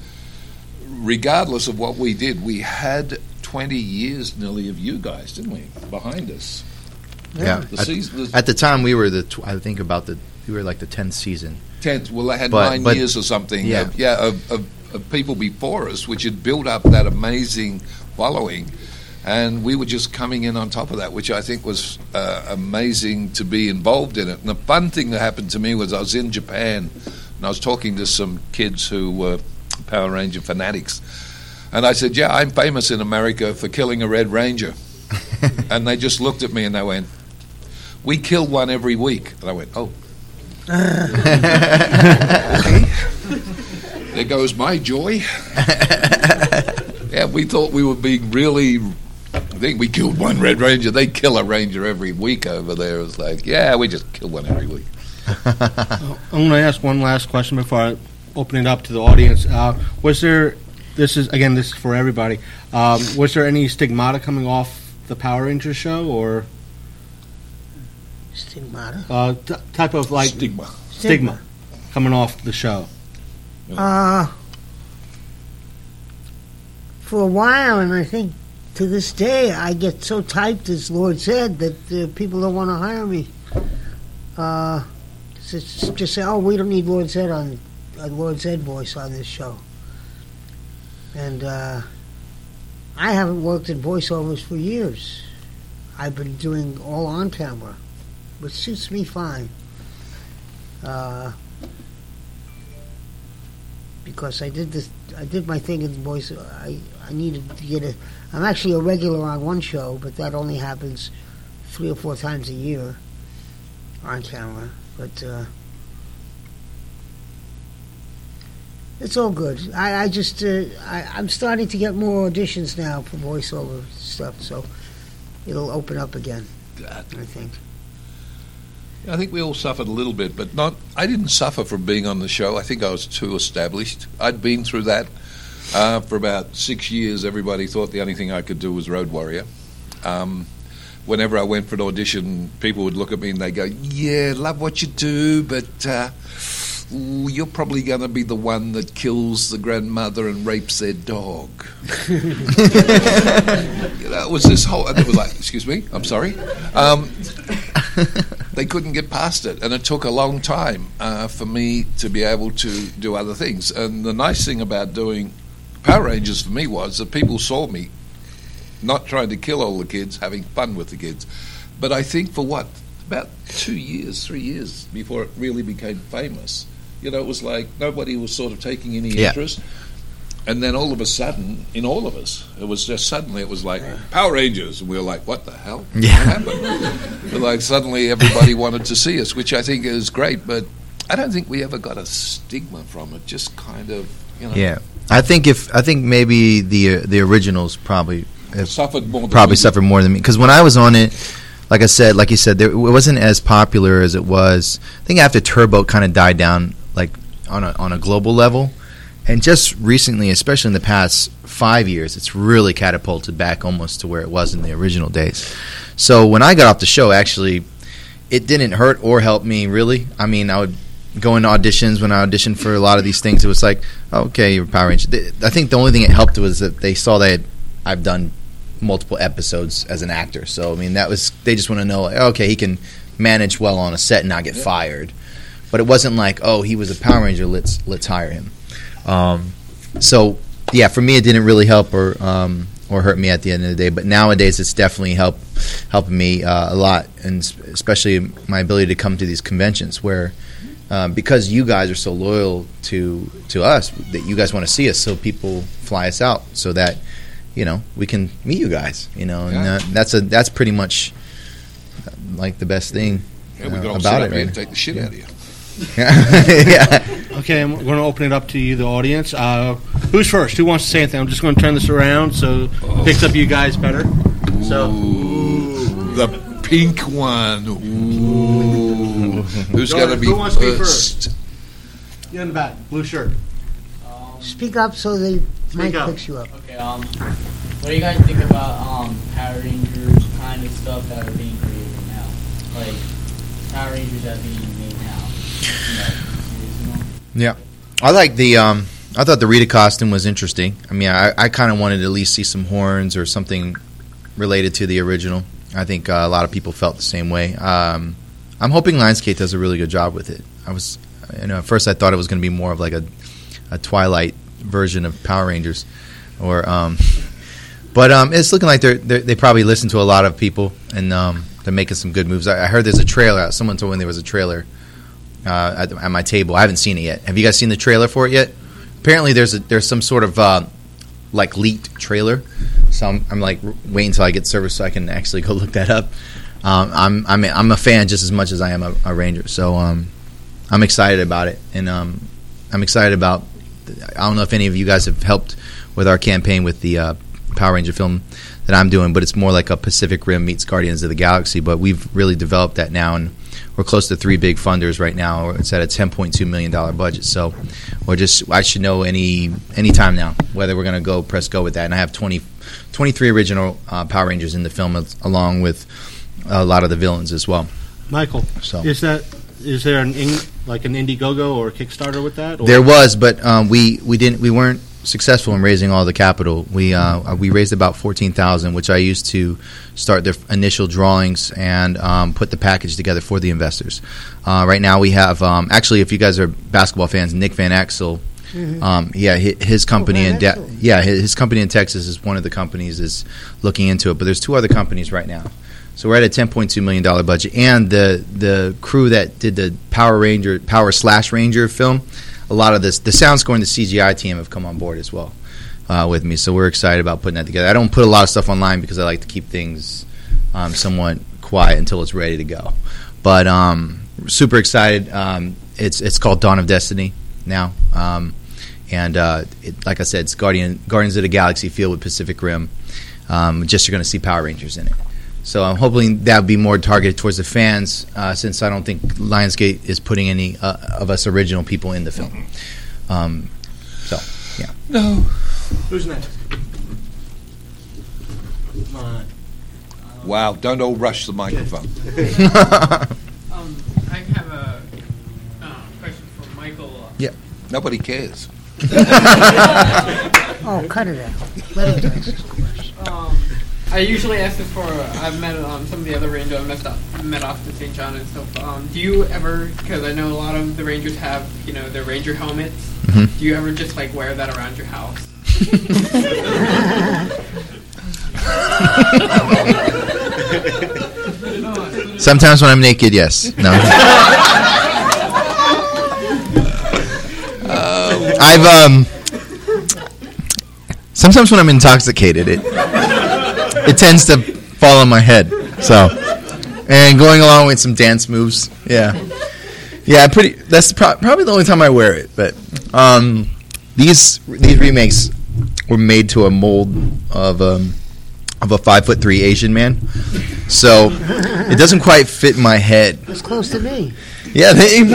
Regardless of what we did, we had twenty years nearly of you guys, didn't we? Behind us. Yeah. yeah. The at, season, the at the time, we were the tw- I think about the we were like the tenth season. Tenth. Well, I had but, nine but, years or something. Yeah. Of, yeah. Of, of, of people before us, which had built up that amazing following, and we were just coming in on top of that, which I think was uh, amazing to be involved in it. And the fun thing that happened to me was I was in Japan, and I was talking to some kids who were Power Ranger fanatics, And I said, yeah, I'm famous in America for killing a Red Ranger. And they just looked at me and they went, we kill one every week. And I went, oh. Okay. There goes my joy. Yeah, we thought we were being really... I think we killed one Red Ranger. They kill a Ranger every week over there. It's like, yeah, we just kill one every week. I'm going to ask one last question before I open it up to the audience. Uh, was there... This is, again, this is for everybody. Um, was there any stigmata coming off the Power Rangers show, or? Stigmata? Uh, t- type of, like, stigma. stigma. Stigma coming off the show. Uh, for a while, and I think to this day, I get so typed as Lord Zedd that uh, people don't want to hire me. Uh, just, just say, oh, we don't need Lord Zedd on, a Lord Zedd voice on this show. And uh, I haven't worked in voiceovers for years. I've been doing all on camera, which suits me fine. Uh, because I did this, I did my thing in voice. I I needed to get a. I'm actually a regular on one show, but that only happens three or four times a year on camera. But. Uh, It's all good. I, I just, uh, I, I'm starting to get more auditions now for voiceover stuff, so it'll open up again, I think. I think we all suffered a little bit, but not. I didn't suffer from being on the show. I think I was too established. I'd been through that uh, for about six years. Everybody thought the only thing I could do was Road Warrior. Um, whenever I went for an audition, people would look at me and they'd go, yeah, love what you do, but... Uh, Ooh, you're probably going to be the one that kills the grandmother and rapes their dog. That was this whole... And they were like, excuse me, I'm sorry. Um, they couldn't get past it, and it took a long time uh, for me to be able to do other things. And the nice thing about doing Power Rangers for me was that people saw me not trying to kill all the kids, having fun with the kids. But I think for what? About two years, three years before it really became famous... You know, it was like nobody was sort of taking any yeah. interest. And then all of a sudden, in all of us, it was just suddenly it was like Power Rangers. And we were like, what the hell? Yeah. What happened? But like suddenly everybody wanted to see us, which I think is great. But I don't think we ever got a stigma from it. Just kind of, you know. Yeah. I think if I think maybe the uh, the originals probably suffered more than probably suffered more than me. Because when I was on it, like I said, like you said, there, it wasn't as popular as it was. I think after Turbo kind of died down. Like on a on a global level, and just recently, especially in the past five years, it's really catapulted back almost to where it was in the original days. So when I got off the show, actually, it didn't hurt or help me really. I mean, I would go into auditions when I auditioned for a lot of these things. It was like, okay, you're a Power Ranger. I think the only thing it helped was that they saw that I've done multiple episodes as an actor. So I mean, that was they just want to know, like, okay, he can manage well on a set and not get fired. But it wasn't like, oh, he was a Power Ranger, let's let's hire him. Um, so, yeah, for me it didn't really help or um, or hurt me at the end of the day. But nowadays it's definitely help, helping me uh, a lot, and especially my ability to come to these conventions where um, because you guys are so loyal to to us, that you guys want to see us, so people fly us out so that, you know, we can meet you guys. You know, and uh, that's a that's pretty much uh, like the best thing uh, yeah, we got about it. Right? And take the shit yeah. out of you. Yeah. Okay, I'm going to open it up to you, the audience. Uh, who's first? Who wants to say anything? I'm just going to turn this around so it picks up you guys better. So, ooh, the pink one. Ooh. Who's going to be who wants to be first? You in the back, blue shirt. Um, Speak up so the mic picks you up. Okay. Um, what do you guys think about um, Power Rangers kind of stuff that are being created now? Like Power Rangers that are being made now. Yeah, I like the. Um, I thought the Rita costume was interesting. I mean, I, I kind of wanted to at least see some horns or something related to the original. I think uh, a lot of people felt the same way. Um, I'm hoping Lionsgate does a really good job with it. I was, you know, at first I thought it was going to be more of like a, a Twilight version of Power Rangers, or, um, but um, it's looking like they're, they're they probably listened to a lot of people and um, they're making some good moves. I, I heard there's a trailer. Someone told me there was a trailer. Uh, at, at my table. I haven't seen it yet. Have you guys seen the trailer for it yet? Apparently there's a, there's some sort of uh, like leaked trailer. So I'm, I'm like waiting until I get service so I can actually go look that up. Um, I'm I'm a, I'm a fan just as much as I am a, a Ranger. So um, I'm excited about it, and um, I'm excited about. I don't know if any of you guys have helped with our campaign with the uh, Power Ranger film that I'm doing, but it's more like a Pacific Rim meets Guardians of the Galaxy. But we've really developed that now, and we're close to three big funders right now. It's at a ten point two million dollars budget, so we're just. I should know any any time now whether we're going to go press go with that. And I have twenty, twenty-three original uh, Power Rangers in the film, along with a lot of the villains as well. Michael, so is that. Is there an in, like an Indiegogo or a Kickstarter with that? Or? There was, but um, we we didn't we weren't successful in raising all the capital. We uh, we raised about fourteen thousand, which I used to start the initial drawings and um, put the package together for the investors. Uh, right now, we have um, actually, if you guys are basketball fans, Nick Van Exel. Mm-hmm. Um, yeah, his, his company oh, in De- yeah his, his company in Texas is one of the companies is looking into it. But there's two other companies right now. So we're at a ten point two million dollars budget, and the the crew that did the Power Ranger, Power slash Ranger film, a lot of this, the sound score and the C G I team have come on board as well uh, with me. So we're excited about putting that together. I don't put a lot of stuff online because I like to keep things um, somewhat quiet until it's ready to go. But um, super excited. Um, it's it's called Dawn of Destiny now, um, and uh, it, like I said, it's Guardian Guardians of the Galaxy feel with Pacific Rim. Um, just you're going to see Power Rangers in it. So I'm hoping that would be more targeted towards the fans, uh, since I don't think Lionsgate is putting any uh, of us original people in the film. Um, so, yeah. No. Who's next? Uh, wow, don't all rush the microphone. um, I have a uh, question for Michael. Yeah. Nobody cares. Oh, cut it out. Let him ask his question. Um, I usually ask this for, I've met um, some of the other Rangers, I've met off, met off to Saint John and stuff. Um, do you ever, because I know a lot of the Rangers have, you know, their Ranger helmets, mm-hmm. Do you ever just, like, wear that around your house? Sometimes when I'm naked, yes. No. uh, I've, um, sometimes when I'm intoxicated, it... It tends to fall on my head, so, and going along with some dance moves, yeah, yeah. Pretty. That's pro- probably the only time I wear it. But um, these these remakes were made to a mold of um, of a five foot three Asian man, so it doesn't quite fit my head. It's close to me. Yeah, they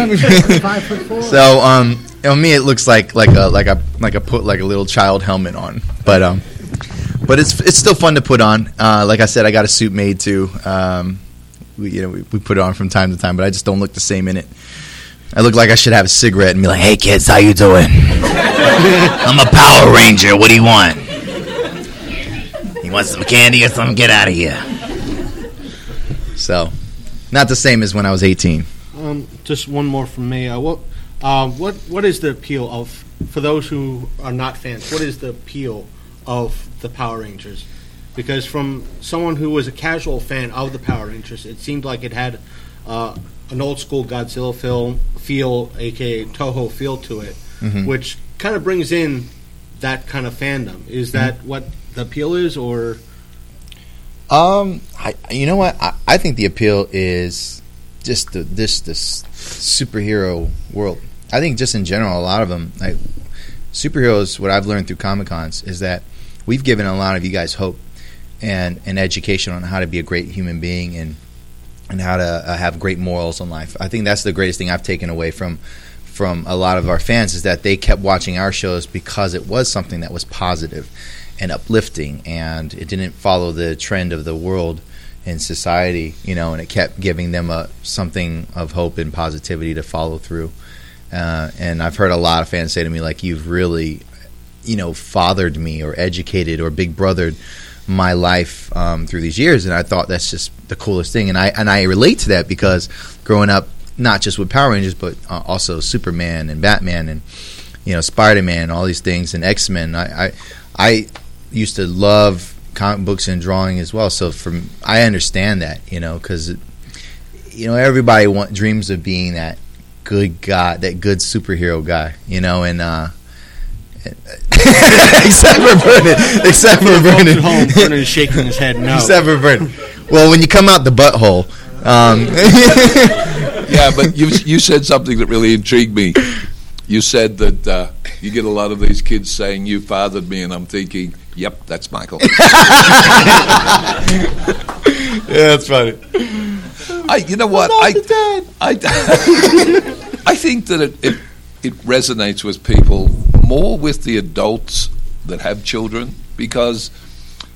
five foot four. So um, on me it looks like like a like a like a put like a little child helmet on, but um. But it's it's still fun to put on. Uh, like I said, I got a suit made too. Um, we, you know, we, we put it on from time to time, but I just don't look the same in it. I look like I should have a cigarette and be like, "Hey kids, how you doing? I'm a Power Ranger. What do you want? You want some candy or something? Get out of here." So, not the same as when I was eighteen. Um, just one more from me. Uh, what uh, what what is the appeal of for those who are not fans? What is the appeal of the Power Rangers? Because from someone who was a casual fan of the Power Rangers, it seemed like it had uh, an old school Godzilla film feel, aka Toho feel to it, mm-hmm. which kind of brings in that kind of fandom. Is mm-hmm. that what the appeal is, or? Um, I, you know what? I, I think the appeal is just the, this this superhero world. I think just in general, a lot of them, like superheroes. What I've learned through Comic-Cons is that we've given a lot of you guys hope and an education on how to be a great human being and and how to uh, have great morals in life. I think that's the greatest thing I've taken away from from a lot of our fans is that they kept watching our shows because it was something that was positive and uplifting, and it didn't follow the trend of the world and society, you know, and it kept giving them a something of hope and positivity to follow through. Uh, and I've heard a lot of fans say to me, like, you've really – you know, fathered me or educated or big brothered my life um, through these years, and I thought that's just the coolest thing. And I and I relate to that because growing up, not just with Power Rangers, but uh, also Superman and Batman and you know Spider-Man, all these things, and X-Men. I I, I used to love comic books and drawing as well, so from I understand that, you know, because you know everybody want, dreams of being that good guy, that good superhero guy, you know, and. uh Except for Vernon. Except for Vernon. Vernon is shaking his head no. Except for Vernon. Well, when you come out the butthole. Um. Yeah, but you you said something that really intrigued me. You said that uh, you get a lot of these kids saying, you fathered me, and I'm thinking, yep, that's Michael. Yeah, that's funny. I, you know what? I I, I, I think that it, it it resonates with people more with the adults that have children, because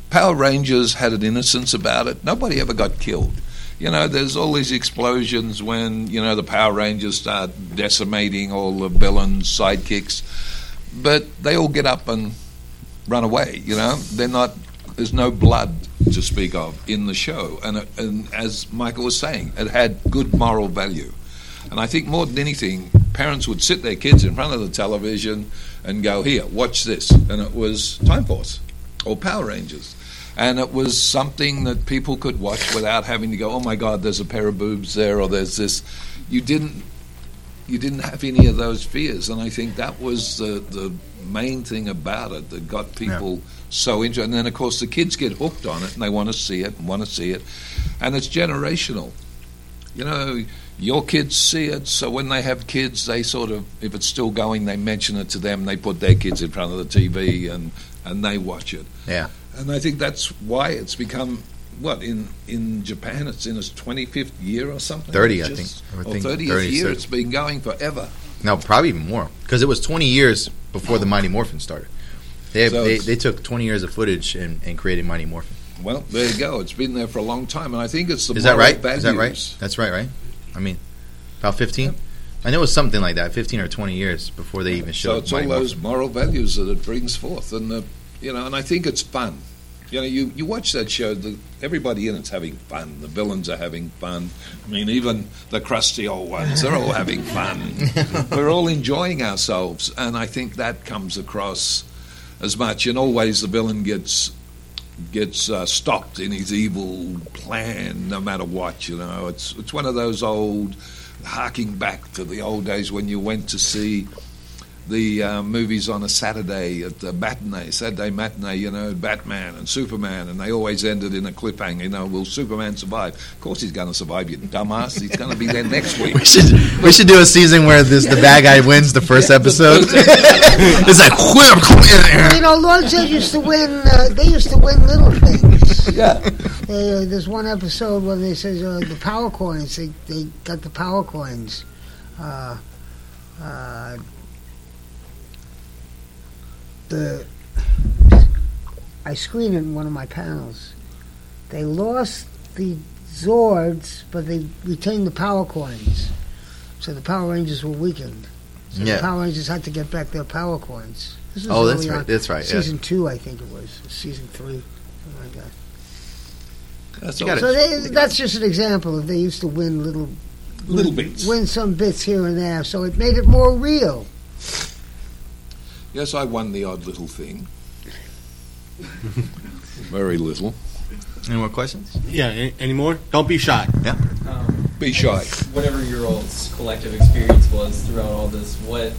Power Rangers had an innocence about it. Nobody ever got killed. You know, there's all these explosions when, you know, the Power Rangers start decimating all the villains' sidekicks, but they all get up and run away, you know. They're not, there's no blood to speak of in the show. And, and as Michael was saying, it had good moral value. And I think more than anything, parents would sit their kids in front of the television and go, here, watch this. And it was Time Force or Power Rangers. And it was something that people could watch without having to go, oh, my God, there's a pair of boobs there, or there's this. You didn't you didn't have any of those fears. And I think that was the, the main thing about it that got people yeah. so into it. And then, of course, the kids get hooked on it, and they want to see it and want to see it. And it's generational. You know, your kids see it, so when they have kids, they sort of, if it's still going, they mention it to them. They put their kids in front of the T V, and, and they watch it. Yeah. And I think that's why it's become, what, in, in Japan it's in its twenty-fifth year or something? thirty, just, I think. I think or thirtieth thirty, year, thirty. It's been going forever. No, probably even more, because it was twenty years before the Mighty Morphin started. They so they, they took twenty years of footage and, and created Mighty Morphin. Well, there you go. It's been there for a long time, and I think it's the Is that right? Values. Is that right? That's right, right? I mean, about fifteen? Yep. I know it was something like that, fifteen or twenty years before they even showed Mighty Morphin. So it's all those moral values that it brings forth, and the You know, and I think it's fun. You know, you, you watch that show, the, everybody in it's having fun. The villains are having fun. I mean, even the crusty old ones, they're all having fun. We're all enjoying ourselves, and I think that comes across as much. And always the villain gets gets uh, stopped in his evil plan, no matter what, you know. It's, it's one of those old, harking back to the old days when you went to see the uh, movies on a Saturday at the matinee, Saturday matinee, you know, Batman and Superman, and they always ended in a cliffhanger, you know, will Superman survive? Of course he's going to survive, you dumbass. He's going to be there next week. we should we should do a season where this, the bad guy wins the first episode. It's like, you know, Lord Zedd used to win, uh, they used to win little things. Yeah. They, uh, there's one episode where they says uh, the power coins, they, they got the power coins. Uh, uh, The, I screened it in one of my panels. They lost the Zords, but they retained the power coins. So the Power Rangers were weakened. So yeah. the Power Rangers had to get back their power coins. This is oh, that's right. On. That's right. Season yeah. two, I think it was. Season three. Oh my God. That's so they, that's just an example of they used to win little, little win, bits, win some bits here and there. So it made it more real. Yes, I won the odd little thing. Very little. Any more questions? Yeah, any, any more? Don't be shy. Yeah. Um, be shy. Whatever your all's collective experience was throughout all this, what,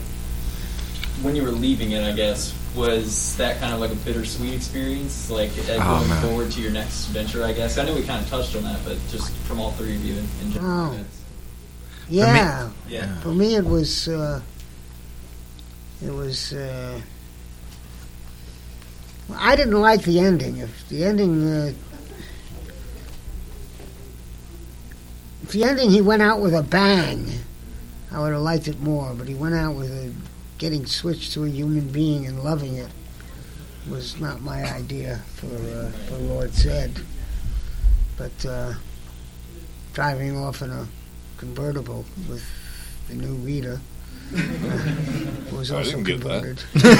when you were leaving it, I guess, was that kind of like a bittersweet experience? Like going oh, forward to your next adventure, I guess? I know we kind of touched on that, but just from all three of you in general. Oh. Yeah. For me, yeah. For me, it was... Uh, It was, uh, well, I didn't like the ending. If the ending, uh, if the ending he went out with a bang, I would have liked it more, but he went out with a, getting switched to a human being and loving it was not my idea for, uh, for Lord Zedd. But uh, driving off in a convertible with the new Rita, it was also I didn't get converted. That.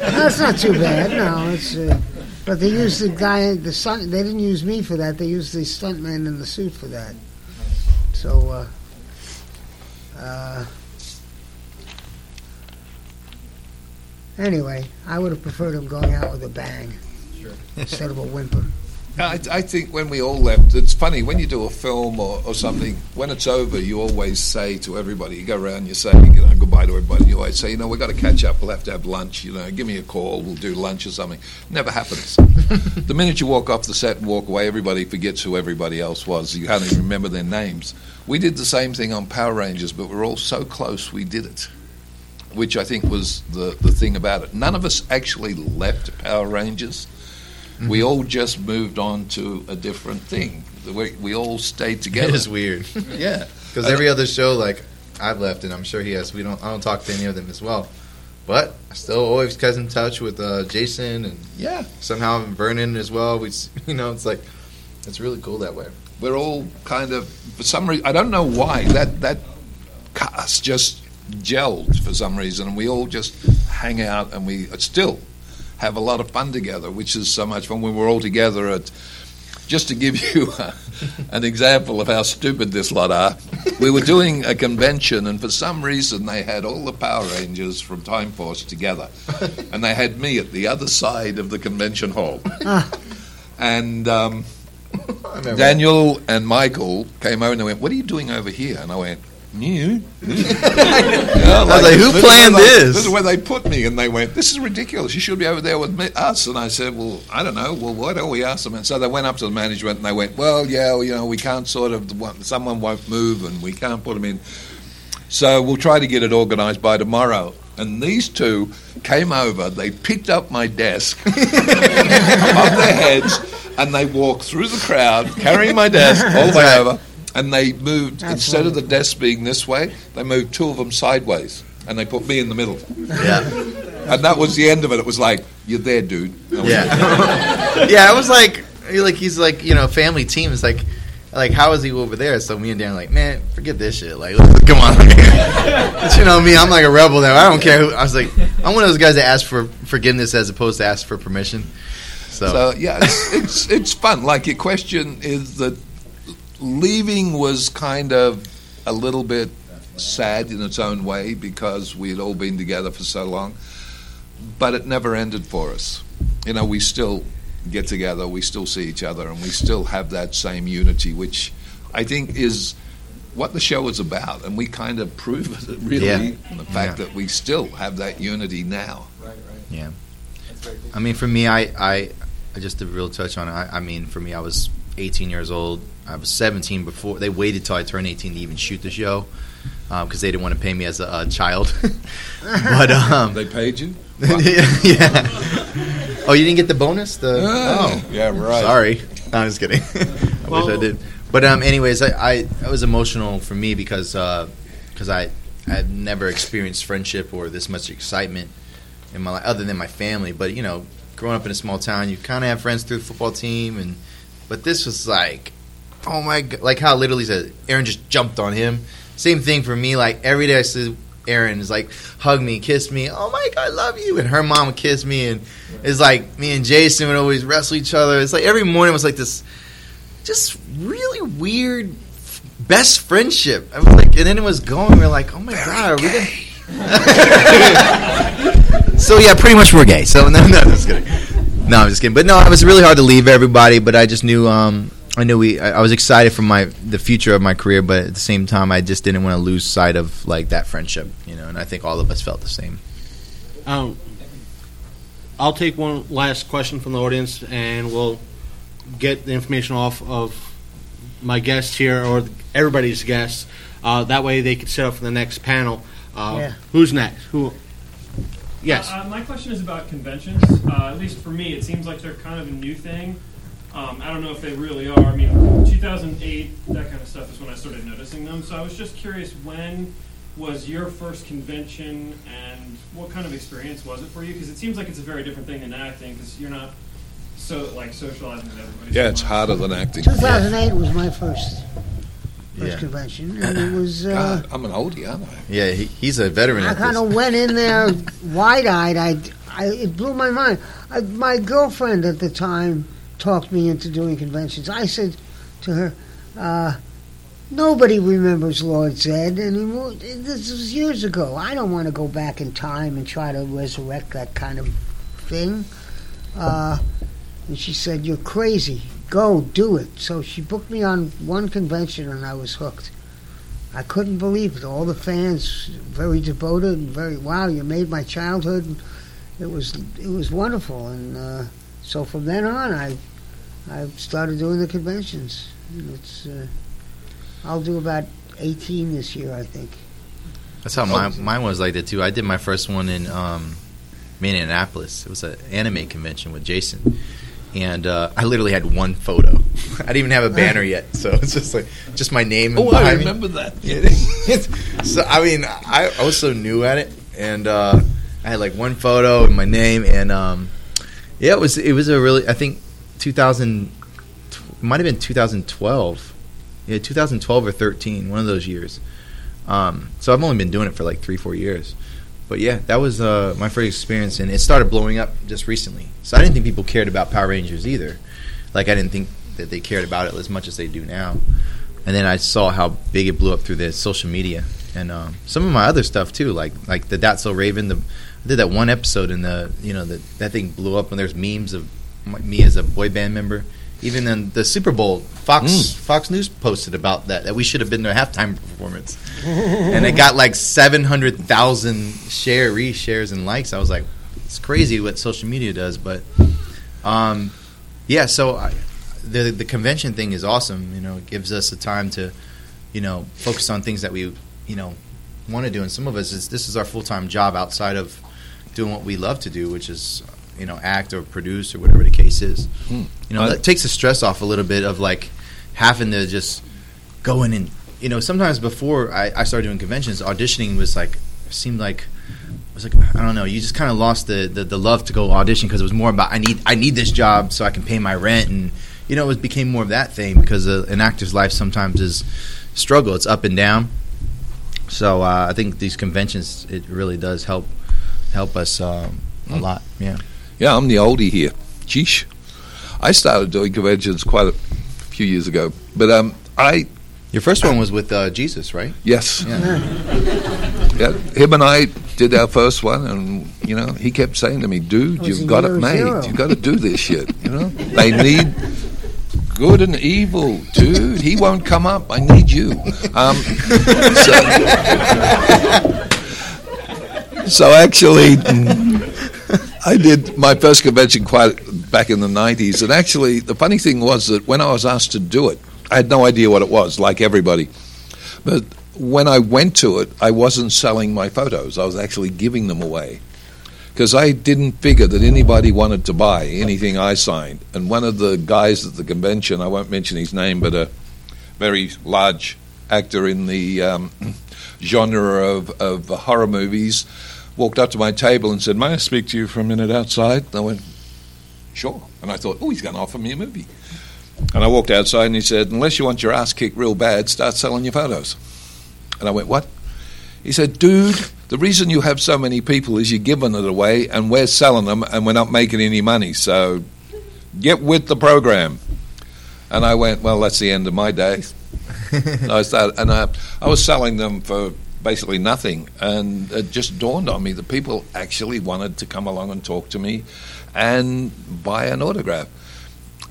That's no, not too bad. No, it's. Uh, but they used the guy, the stunt. They didn't use me for that. They used the stuntman in the suit for that. So, uh, uh, anyway, I would have preferred him going out with a bang sure. instead of a whimper. I, I think when we all left, it's funny, when you do a film or, or something, when it's over, you always say to everybody, you go around, you say, you know, goodbye to everybody. You always say, you know, we got to catch up. We'll have to have lunch. You know, give me a call. We'll do lunch or something. Never happens. The minute you walk off the set and walk away, everybody forgets who everybody else was. You can't even remember their names. We did the same thing on Power Rangers, but we're all so close we did it, which I think was the, the thing about it. None of us actually left Power Rangers. Mm-hmm. We all just moved on to a different thing. We, we all stayed together. It is weird. Yeah. Because every other show, like, I've left, and I'm sure he has. We don't. I don't talk to any of them as well. But I still always kept in touch with uh, Jason and yeah, somehow Vernon as well. We, you know, it's like, it's really cool that way. We're all kind of, for some reason, I don't know why, that, that cast just gelled for some reason. And we all just hang out, and we still have a lot of fun together, which is so much fun when we're all together at... Just to give you uh, an example of how stupid this lot are, we were doing a convention, and for some reason they had all the Power Rangers from Time Force together, and they had me at the other side of the convention hall. And um, Daniel and Michael came over and they went, "What are you doing over here?" And I went, "You." you know, like, I was like, "Who planned this?" They, this is where they put me, and they went, "This is ridiculous. You should be over there with me, us." And I said, "Well, I don't know. Well, why don't we ask them?" And so they went up to the management, and they went, "Well, yeah, well, you know, we can't sort of, someone won't move, and we can't put them in. So we'll try to get it organised by tomorrow." And these two came over. They picked up my desk off their heads, and they walked through the crowd carrying my desk all the way over. And they moved, Absolutely. Instead of the desk being this way, they moved two of them sideways, and they put me in the middle. Yeah. And that was the end of it. It was like, "You're there, dude." Yeah. Yeah, it was like, like he's like, you know, family team. It's like, like how is he over there? So me and Dan are like, "Man, forget this shit. Like, come on." But you know me, I'm like a rebel now. I don't care who. I was like, I'm one of those guys that ask for forgiveness as opposed to ask for permission. So, so yeah, it's, it's it's fun. Like, your question is that. Leaving was kind of a little bit sad in its own way because we had all been together for so long, but it never ended for us. You know, we still get together, we still see each other, and we still have that same unity, which I think is what the show is about, and we kind of prove it, really, yeah. in the fact yeah. that we still have that unity now. Right, right. Yeah. That's very good. I mean, for me, I, I, I just did a real touch on it. I, I mean, for me, I was eighteen years old. I was seventeen before. They waited till I turned eighteen to even shoot the show because um, they didn't want to pay me as a, a child. But um, they paid you? Wow. Yeah. Oh, you didn't get the bonus? The, oh. Yeah, right. Sorry. No, I'm just kidding. I well, wish I did. But um, anyways, I, I it was emotional for me because uh, cause I I've never experienced friendship or this much excitement in my life other than my family. But, you know, growing up in a small town, you kind of have friends through the football team. And but this was like... Oh my God. Like how literally said Aaron just jumped on him. Same thing for me. Like every day I see Aaron is like, hug me, kiss me. Oh my God, I love you. And her mom would kiss me. And it's like me and Jason would always wrestle each other. It's like every morning was like this just really weird best friendship. I was like, and then it was going. We were like, oh my Very God, are we gay? So yeah, pretty much we're gay. So no, no, I'm just kidding. No, I'm just kidding. But no, it was really hard to leave everybody. But I just knew. Um, I knew we. I was excited for my the future of my career, but at the same time, I just didn't want to lose sight of like that friendship, you know. And I think all of us felt the same. Um, I'll take one last question from the audience, and we'll get the information off of my guests here or everybody's guests. Uh, that way, they can set up for the next panel. Uh, yeah. Who's next? Who? Yes. Uh, my question is about conventions. Uh, at least for me, it seems like they're kind of a new thing. Um, I don't know if they really are. I mean, two thousand eight, that kind of stuff is when I started noticing them. So I was just curious, when was your first convention and what kind of experience was it for you? Because it seems like it's a very different thing than acting because you're not so like socializing with everybody. Yeah, so it's harder than acting. two thousand eight was my first first yeah. convention. And it was... Uh, God, I'm an oldie, aren't I? Yeah, he, he's a veteran. I kind of went in there wide-eyed. I, I, it blew my mind. I, my girlfriend at the time... talked me into doing conventions. I said to her, uh, nobody remembers Lord Zedd anymore. This was years ago. I don't want to go back in time and try to resurrect that kind of thing. Uh, and she said, you're crazy. Go do it. So she booked me on one convention and I was hooked. I couldn't believe it. All the fans, very devoted and very, wow, you made my childhood. It was it was wonderful. And uh, so from then on, I I started doing the conventions. And it's uh, I'll do about eighteen this year, I think. That's how mine, mine was like that, too. I did my first one in um, Minneapolis. It was an anime convention with Jason. And uh, I literally had one photo. I didn't even have a banner yet, so it's just like just my name. And oh, I remember me. That. So I mean, I, I was so new at it, and uh, I had like one photo and my name, and um, yeah, it was it was a really I think two thousand it might have been two thousand twelve, yeah, two thousand twelve or thirteen, one of those years. Um, so I've only been doing it for like three four years. But yeah, that was uh, my first experience, and it started blowing up just recently. So I didn't think people cared about Power Rangers either. Like I didn't think that they cared about it as much as they do now. And then I saw how big it blew up through the social media and um, some of my other stuff too, like like the That's So Raven. The, I did that one episode, and the you know the, that thing blew up. And there's memes of me as a boy band member. Even in the Super Bowl, Fox mm. Fox News posted about that, that we should have been their halftime performance. And it got like seven hundred thousand share, reshares, and likes. I was like, it's crazy what social media does. But, um, yeah, so I, the the convention thing is awesome. You know, it gives us the time to, you know, focus on things that we, you know, want to do. And some of us, is, this is our full-time job outside of doing what we love to do, which is – you know, act or produce or whatever the case is. You know, that takes the stress off a little bit of like having to just go in and, you know, sometimes before I, I started doing conventions, auditioning was like, seemed like, it was like, I don't know, you just kind of lost the, the, the love to go audition because it was more about, I need I need this job so I can pay my rent. And, you know, it became more of that thing because uh, an actor's life sometimes is struggle. It's up and down. So uh, I think these conventions, it really does help, help us um, a lot. Yeah. Yeah, I'm the oldie here. Jeesh. I started doing conventions quite a few years ago. But um, I... Your first one was with uh, Jesus, right? Yes. Yeah. Yeah, him and I did our first one, and, you know, he kept saying to me, dude, you've got it made. You've got to do this shit, you know? They need good and evil, dude. He won't come up. I need you. Um, so, so, actually... I did my first convention quite back in the nineties, and actually the funny thing was that when I was asked to do it, I had no idea what it was, like everybody. But when I went to it, I wasn't selling my photos. I was actually giving them away because I didn't figure that anybody wanted to buy anything I signed. And one of the guys at the convention, I won't mention his name, but a very large actor in the um, genre of, of horror movies, walked up to my table and said, may I speak to you for a minute outside? And I went, sure. And I thought, oh, he's going to offer me a movie. And I walked outside and he said, unless you want your ass kicked real bad, start selling your photos. And I went, what? He said, dude, the reason you have so many people is you're giving it away and we're selling them and we're not making any money. So get with the program. And I went, well, that's the end of my day. So I started, and I, I was selling them for basically nothing, and it just dawned on me that people actually wanted to come along and talk to me and buy an autograph.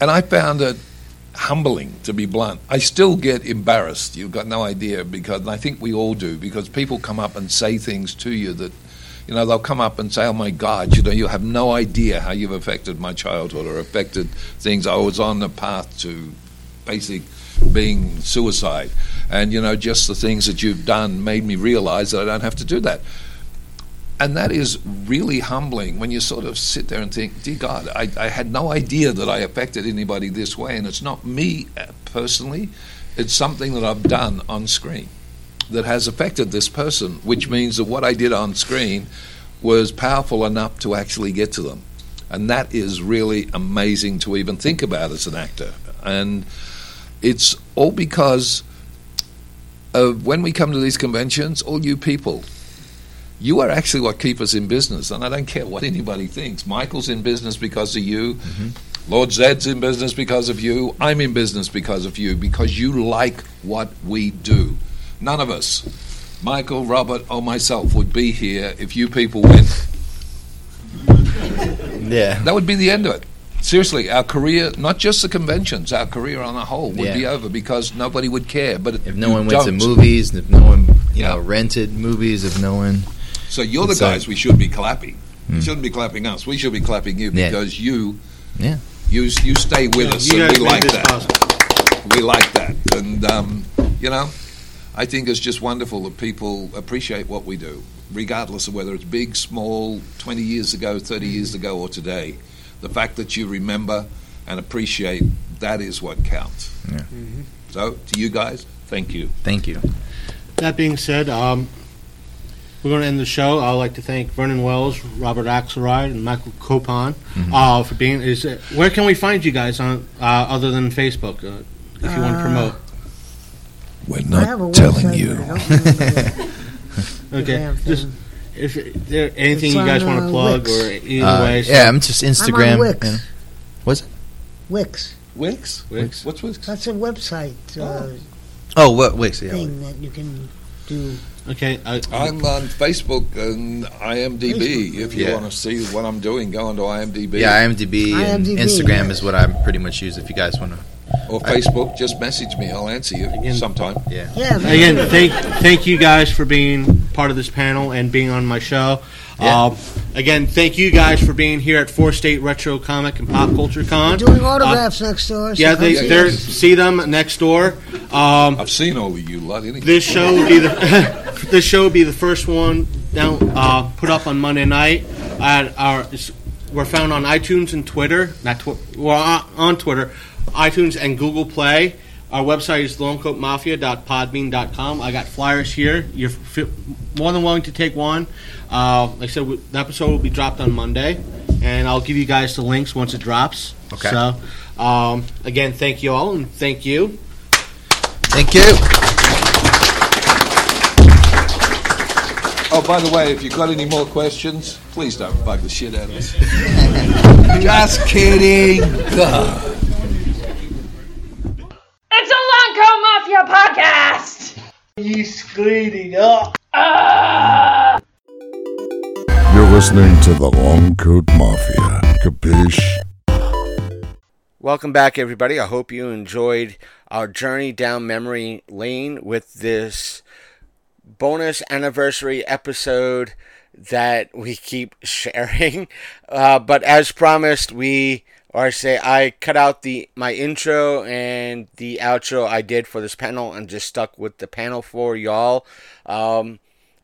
And I found it humbling, to be blunt. I still get embarrassed, you've got no idea, because and I think we all do, because people come up and say things to you that, you know, they'll come up and say, oh my God, you know, you have no idea how you've affected my childhood or affected things. I was on the path to basic being suicide, and you know, just the things that you've done made me realize that I don't have to do that. And that is really humbling when you sort of sit there and think, dear God, I, I had no idea that I affected anybody this way, and it's not me personally, it's something that I've done on screen that has affected this person, which means that what I did on screen was powerful enough to actually get to them. And that is really amazing to even think about as an actor. And it's all because of when we come to these conventions, all you people, you are actually what keep us in business. And I don't care what anybody thinks. Michael's in business because of you. Mm-hmm. Lord Zedd's in business because of you. I'm in business because of you, because you like what we do. None of us, Michael, Robert, or myself, would be here if you people went. Yeah. That would be the end of it. seriously, our career, not just the conventions, our career on the whole would yeah. be over because nobody would care. But if no one went don't. to movies, if no one you yeah. know rented movies, if no one. So you're the guys like, we should be clapping. Mm. You shouldn't be clapping us. We should be clapping you because yeah. you, yeah, you you stay with yeah, us, and we like that. Possible. We like that, and um, you know, I think it's just wonderful that people appreciate what we do, regardless of whether it's big, small, twenty years ago, thirty mm. years ago, or today. The fact that you remember and appreciate, that is what counts. Yeah. Mm-hmm. So, to you guys, thank you. Thank you. That being said, um, we're going to end the show. I'd like to thank Vernon Wells, Robert Axelrod, and Michael Copon mm-hmm. uh, for being... Is it, where can we find you guys on uh, other than Facebook, uh, if you uh, want to promote? We're not telling you. Okay, just... If there anything it's you guys on, want to plug Wix. Or either uh, way, so yeah, I'm just Instagram. I'm on Wix. Yeah. What's it? Wix. Wix. Wix. What's Wix? That's a website. Oh, uh, oh what Wix? Yeah. Thing that you can do. Okay, I, I'm on Facebook and I M D B. Facebook. If you yeah. want to see what I'm doing, go on to I M D B. Yeah, I M D B, and IMDb, Instagram yeah. is what I pretty much use. If you guys want to. Or Facebook, I, just message me. I'll answer you again, sometime. Yeah. yeah again, thank thank you guys for being part of this panel and being on my show. Yeah. Uh, again, thank you guys for being here at Four State Retro Comic and Pop Culture Con. They're doing autographs uh, next door. So yeah, they yeah, yeah. see them next door. Um, I've seen all of you. Lot, this show will be the this show will be the first one now uh, put up on Monday night at our. We're found on iTunes and Twitter. Not tw- we're on Twitter. iTunes and Google Play. Our website is long coat mafia dot podbean dot com. I got flyers here. You're f- more than willing to take one. Uh, like I said, we, the episode will be dropped on Monday, and I'll give you guys the links once it drops. Okay. So, um, again, thank you all, and thank you. Thank you. Oh, by the way, if you've got any more questions, please don't bug the shit out of us. Just kidding. Podcast. He's cleaning up. Ah! You're listening to the Long Coat Mafia. Capiche? Welcome back, everybody. I hope you enjoyed our journey down memory lane with this bonus anniversary episode that we keep sharing. Uh, but as promised, we... Or I say I cut out the my intro and the outro I did for this panel and just stuck with the panel for y'all. Um,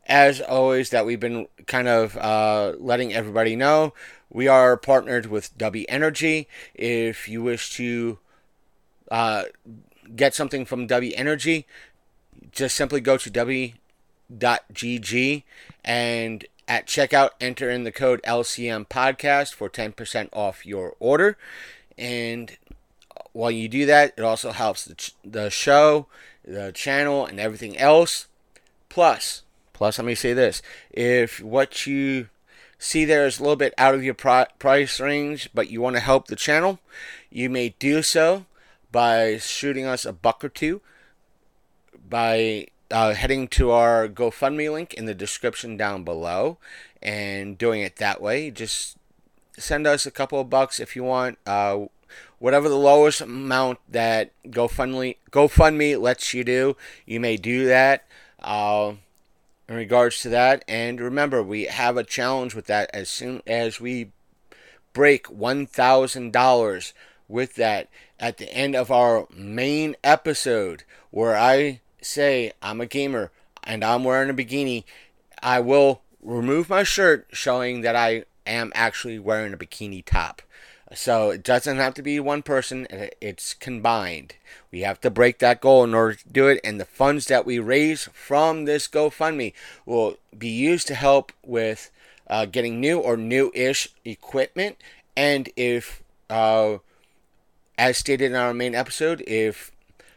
as always, that we've been kind of uh, letting everybody know, we are partnered with W Energy. If you wish to uh, get something from W Energy, just simply go to w dot g g and at checkout, enter in the code L C M podcast for ten percent off your order. And while you do that, it also helps the, ch- the show, the channel, and everything else. Plus, plus, let me say this. If what you see there is a little bit out of your pro- price range, but you want to help the channel, you may do so by shooting us a buck or two by... Uh, heading to our GoFundMe link in the description down below and doing it that way. Just send us a couple of bucks if you want. Uh, whatever the lowest amount that GoFundMe, GoFundMe lets you do, you may do that uh, in regards to that. And remember, we have a challenge with that. As soon as we break one thousand dollars with that at the end of our main episode where I... say I'm a gamer and I'm wearing a bikini, I will remove my shirt showing that I am actually wearing a bikini top. So it doesn't have to be one person, it's combined. We have to break that goal in order to do it, and the funds that we raise from this GoFundMe will be used to help with uh, getting new or new-ish equipment. And if, uh, as stated in our main episode, if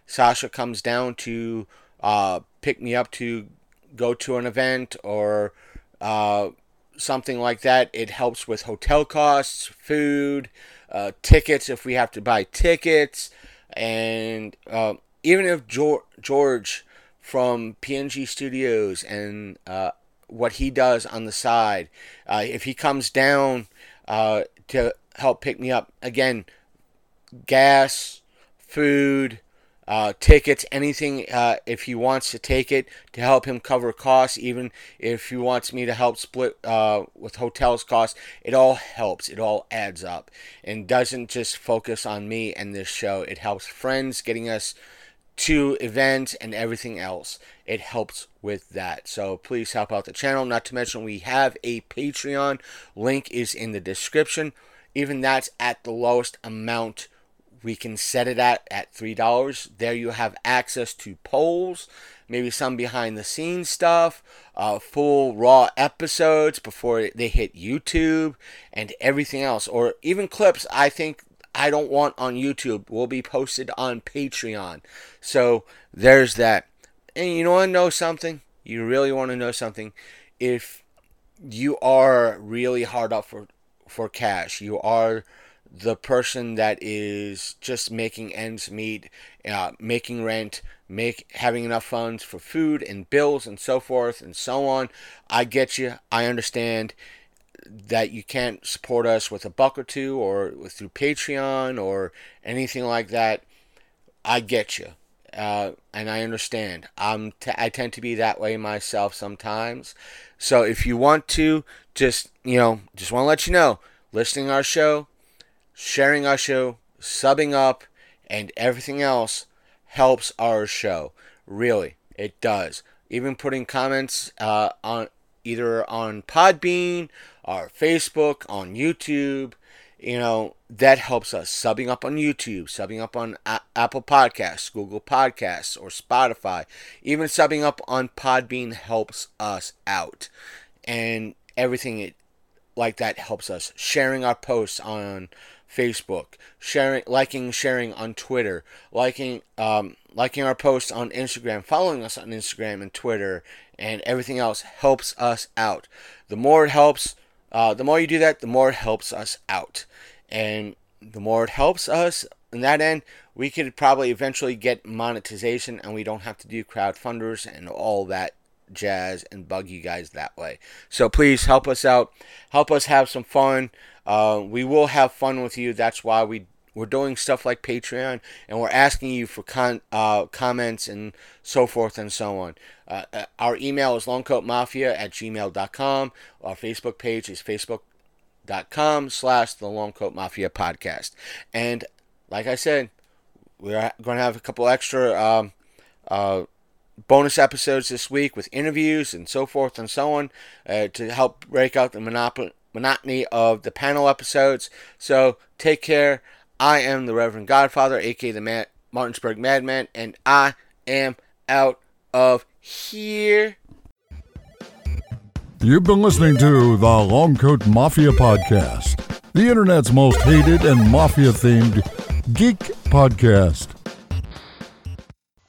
Sasha comes down to uh, pick me up to go to an event or uh, something like that, it helps with hotel costs, food, uh, tickets if we have to buy tickets. And uh, even if George from P N G Studios and uh, what he does on the side, uh, if he comes down uh, to help pick me up. Again, gas, food, uh, tickets, anything uh, if he wants to take it to help him cover costs, even if he wants me to help split uh, with hotels costs. It all helps. It all adds up and doesn't just focus on me and this show. It helps friends, getting us to events and everything else. It helps with that. So please help out the channel. Not to mention, we have a Patreon. Link is in the description. Even that's at the lowest amount we can set it at, at three dollars. There you have access to polls, maybe some behind-the-scenes stuff, uh, full raw episodes before they hit YouTube, and everything else. Or even clips I think I don't want on YouTube will be posted on Patreon. So there's that. And you want to know something? You really want to know something? If you are really hard up for for cash, you are the person that is just making ends meet, uh, making rent, make having enough funds for food and bills and so forth and so on, I get you. I understand that you can't support us with a buck or two or through Patreon or anything like that. I get you. Uh, and I understand. I'm t- I tend to be that way myself sometimes. So if you want to, just, you know, just want to let you know, listening to our show, sharing our show, subbing up, and everything else helps our show. Really, it does. Even putting comments uh, on either on Podbean, our Facebook, on YouTube, you know, that helps us. Subbing up on YouTube, subbing up on A- Apple Podcasts, Google Podcasts, or Spotify. Even subbing up on Podbean helps us out. And everything it, like that helps us. Sharing our posts on Facebook, sharing, liking, sharing on Twitter, liking, um, liking our posts on Instagram, following us on Instagram and Twitter, and everything else helps us out. The more it helps, uh, the more you do that, the more it helps us out, and the more it helps us. In that end, we could probably eventually get monetization, and we don't have to do crowdfunders and all that jazz and bug you guys that way. So please help us out. Help us have some fun. Uh, we will have fun with you. That's why we we're doing stuff like Patreon, and we're asking you for con, uh, comments and so forth and so on. Uh, our email is longcoatmafia at gmail dot com. Our Facebook page is facebook dot com slash the Long Coat Mafia podcast. And like I said, we're going to have a couple extra um, uh, bonus episodes this week with interviews and so forth and so on uh, to help break out the monop- monotony of the panel episodes. So take care. I am the Reverend Godfather, a k a the Ma- Martinsburg Madman, and I am out of here. You've been listening to the Long Coat Mafia Podcast, the internet's most hated and mafia-themed geek podcast.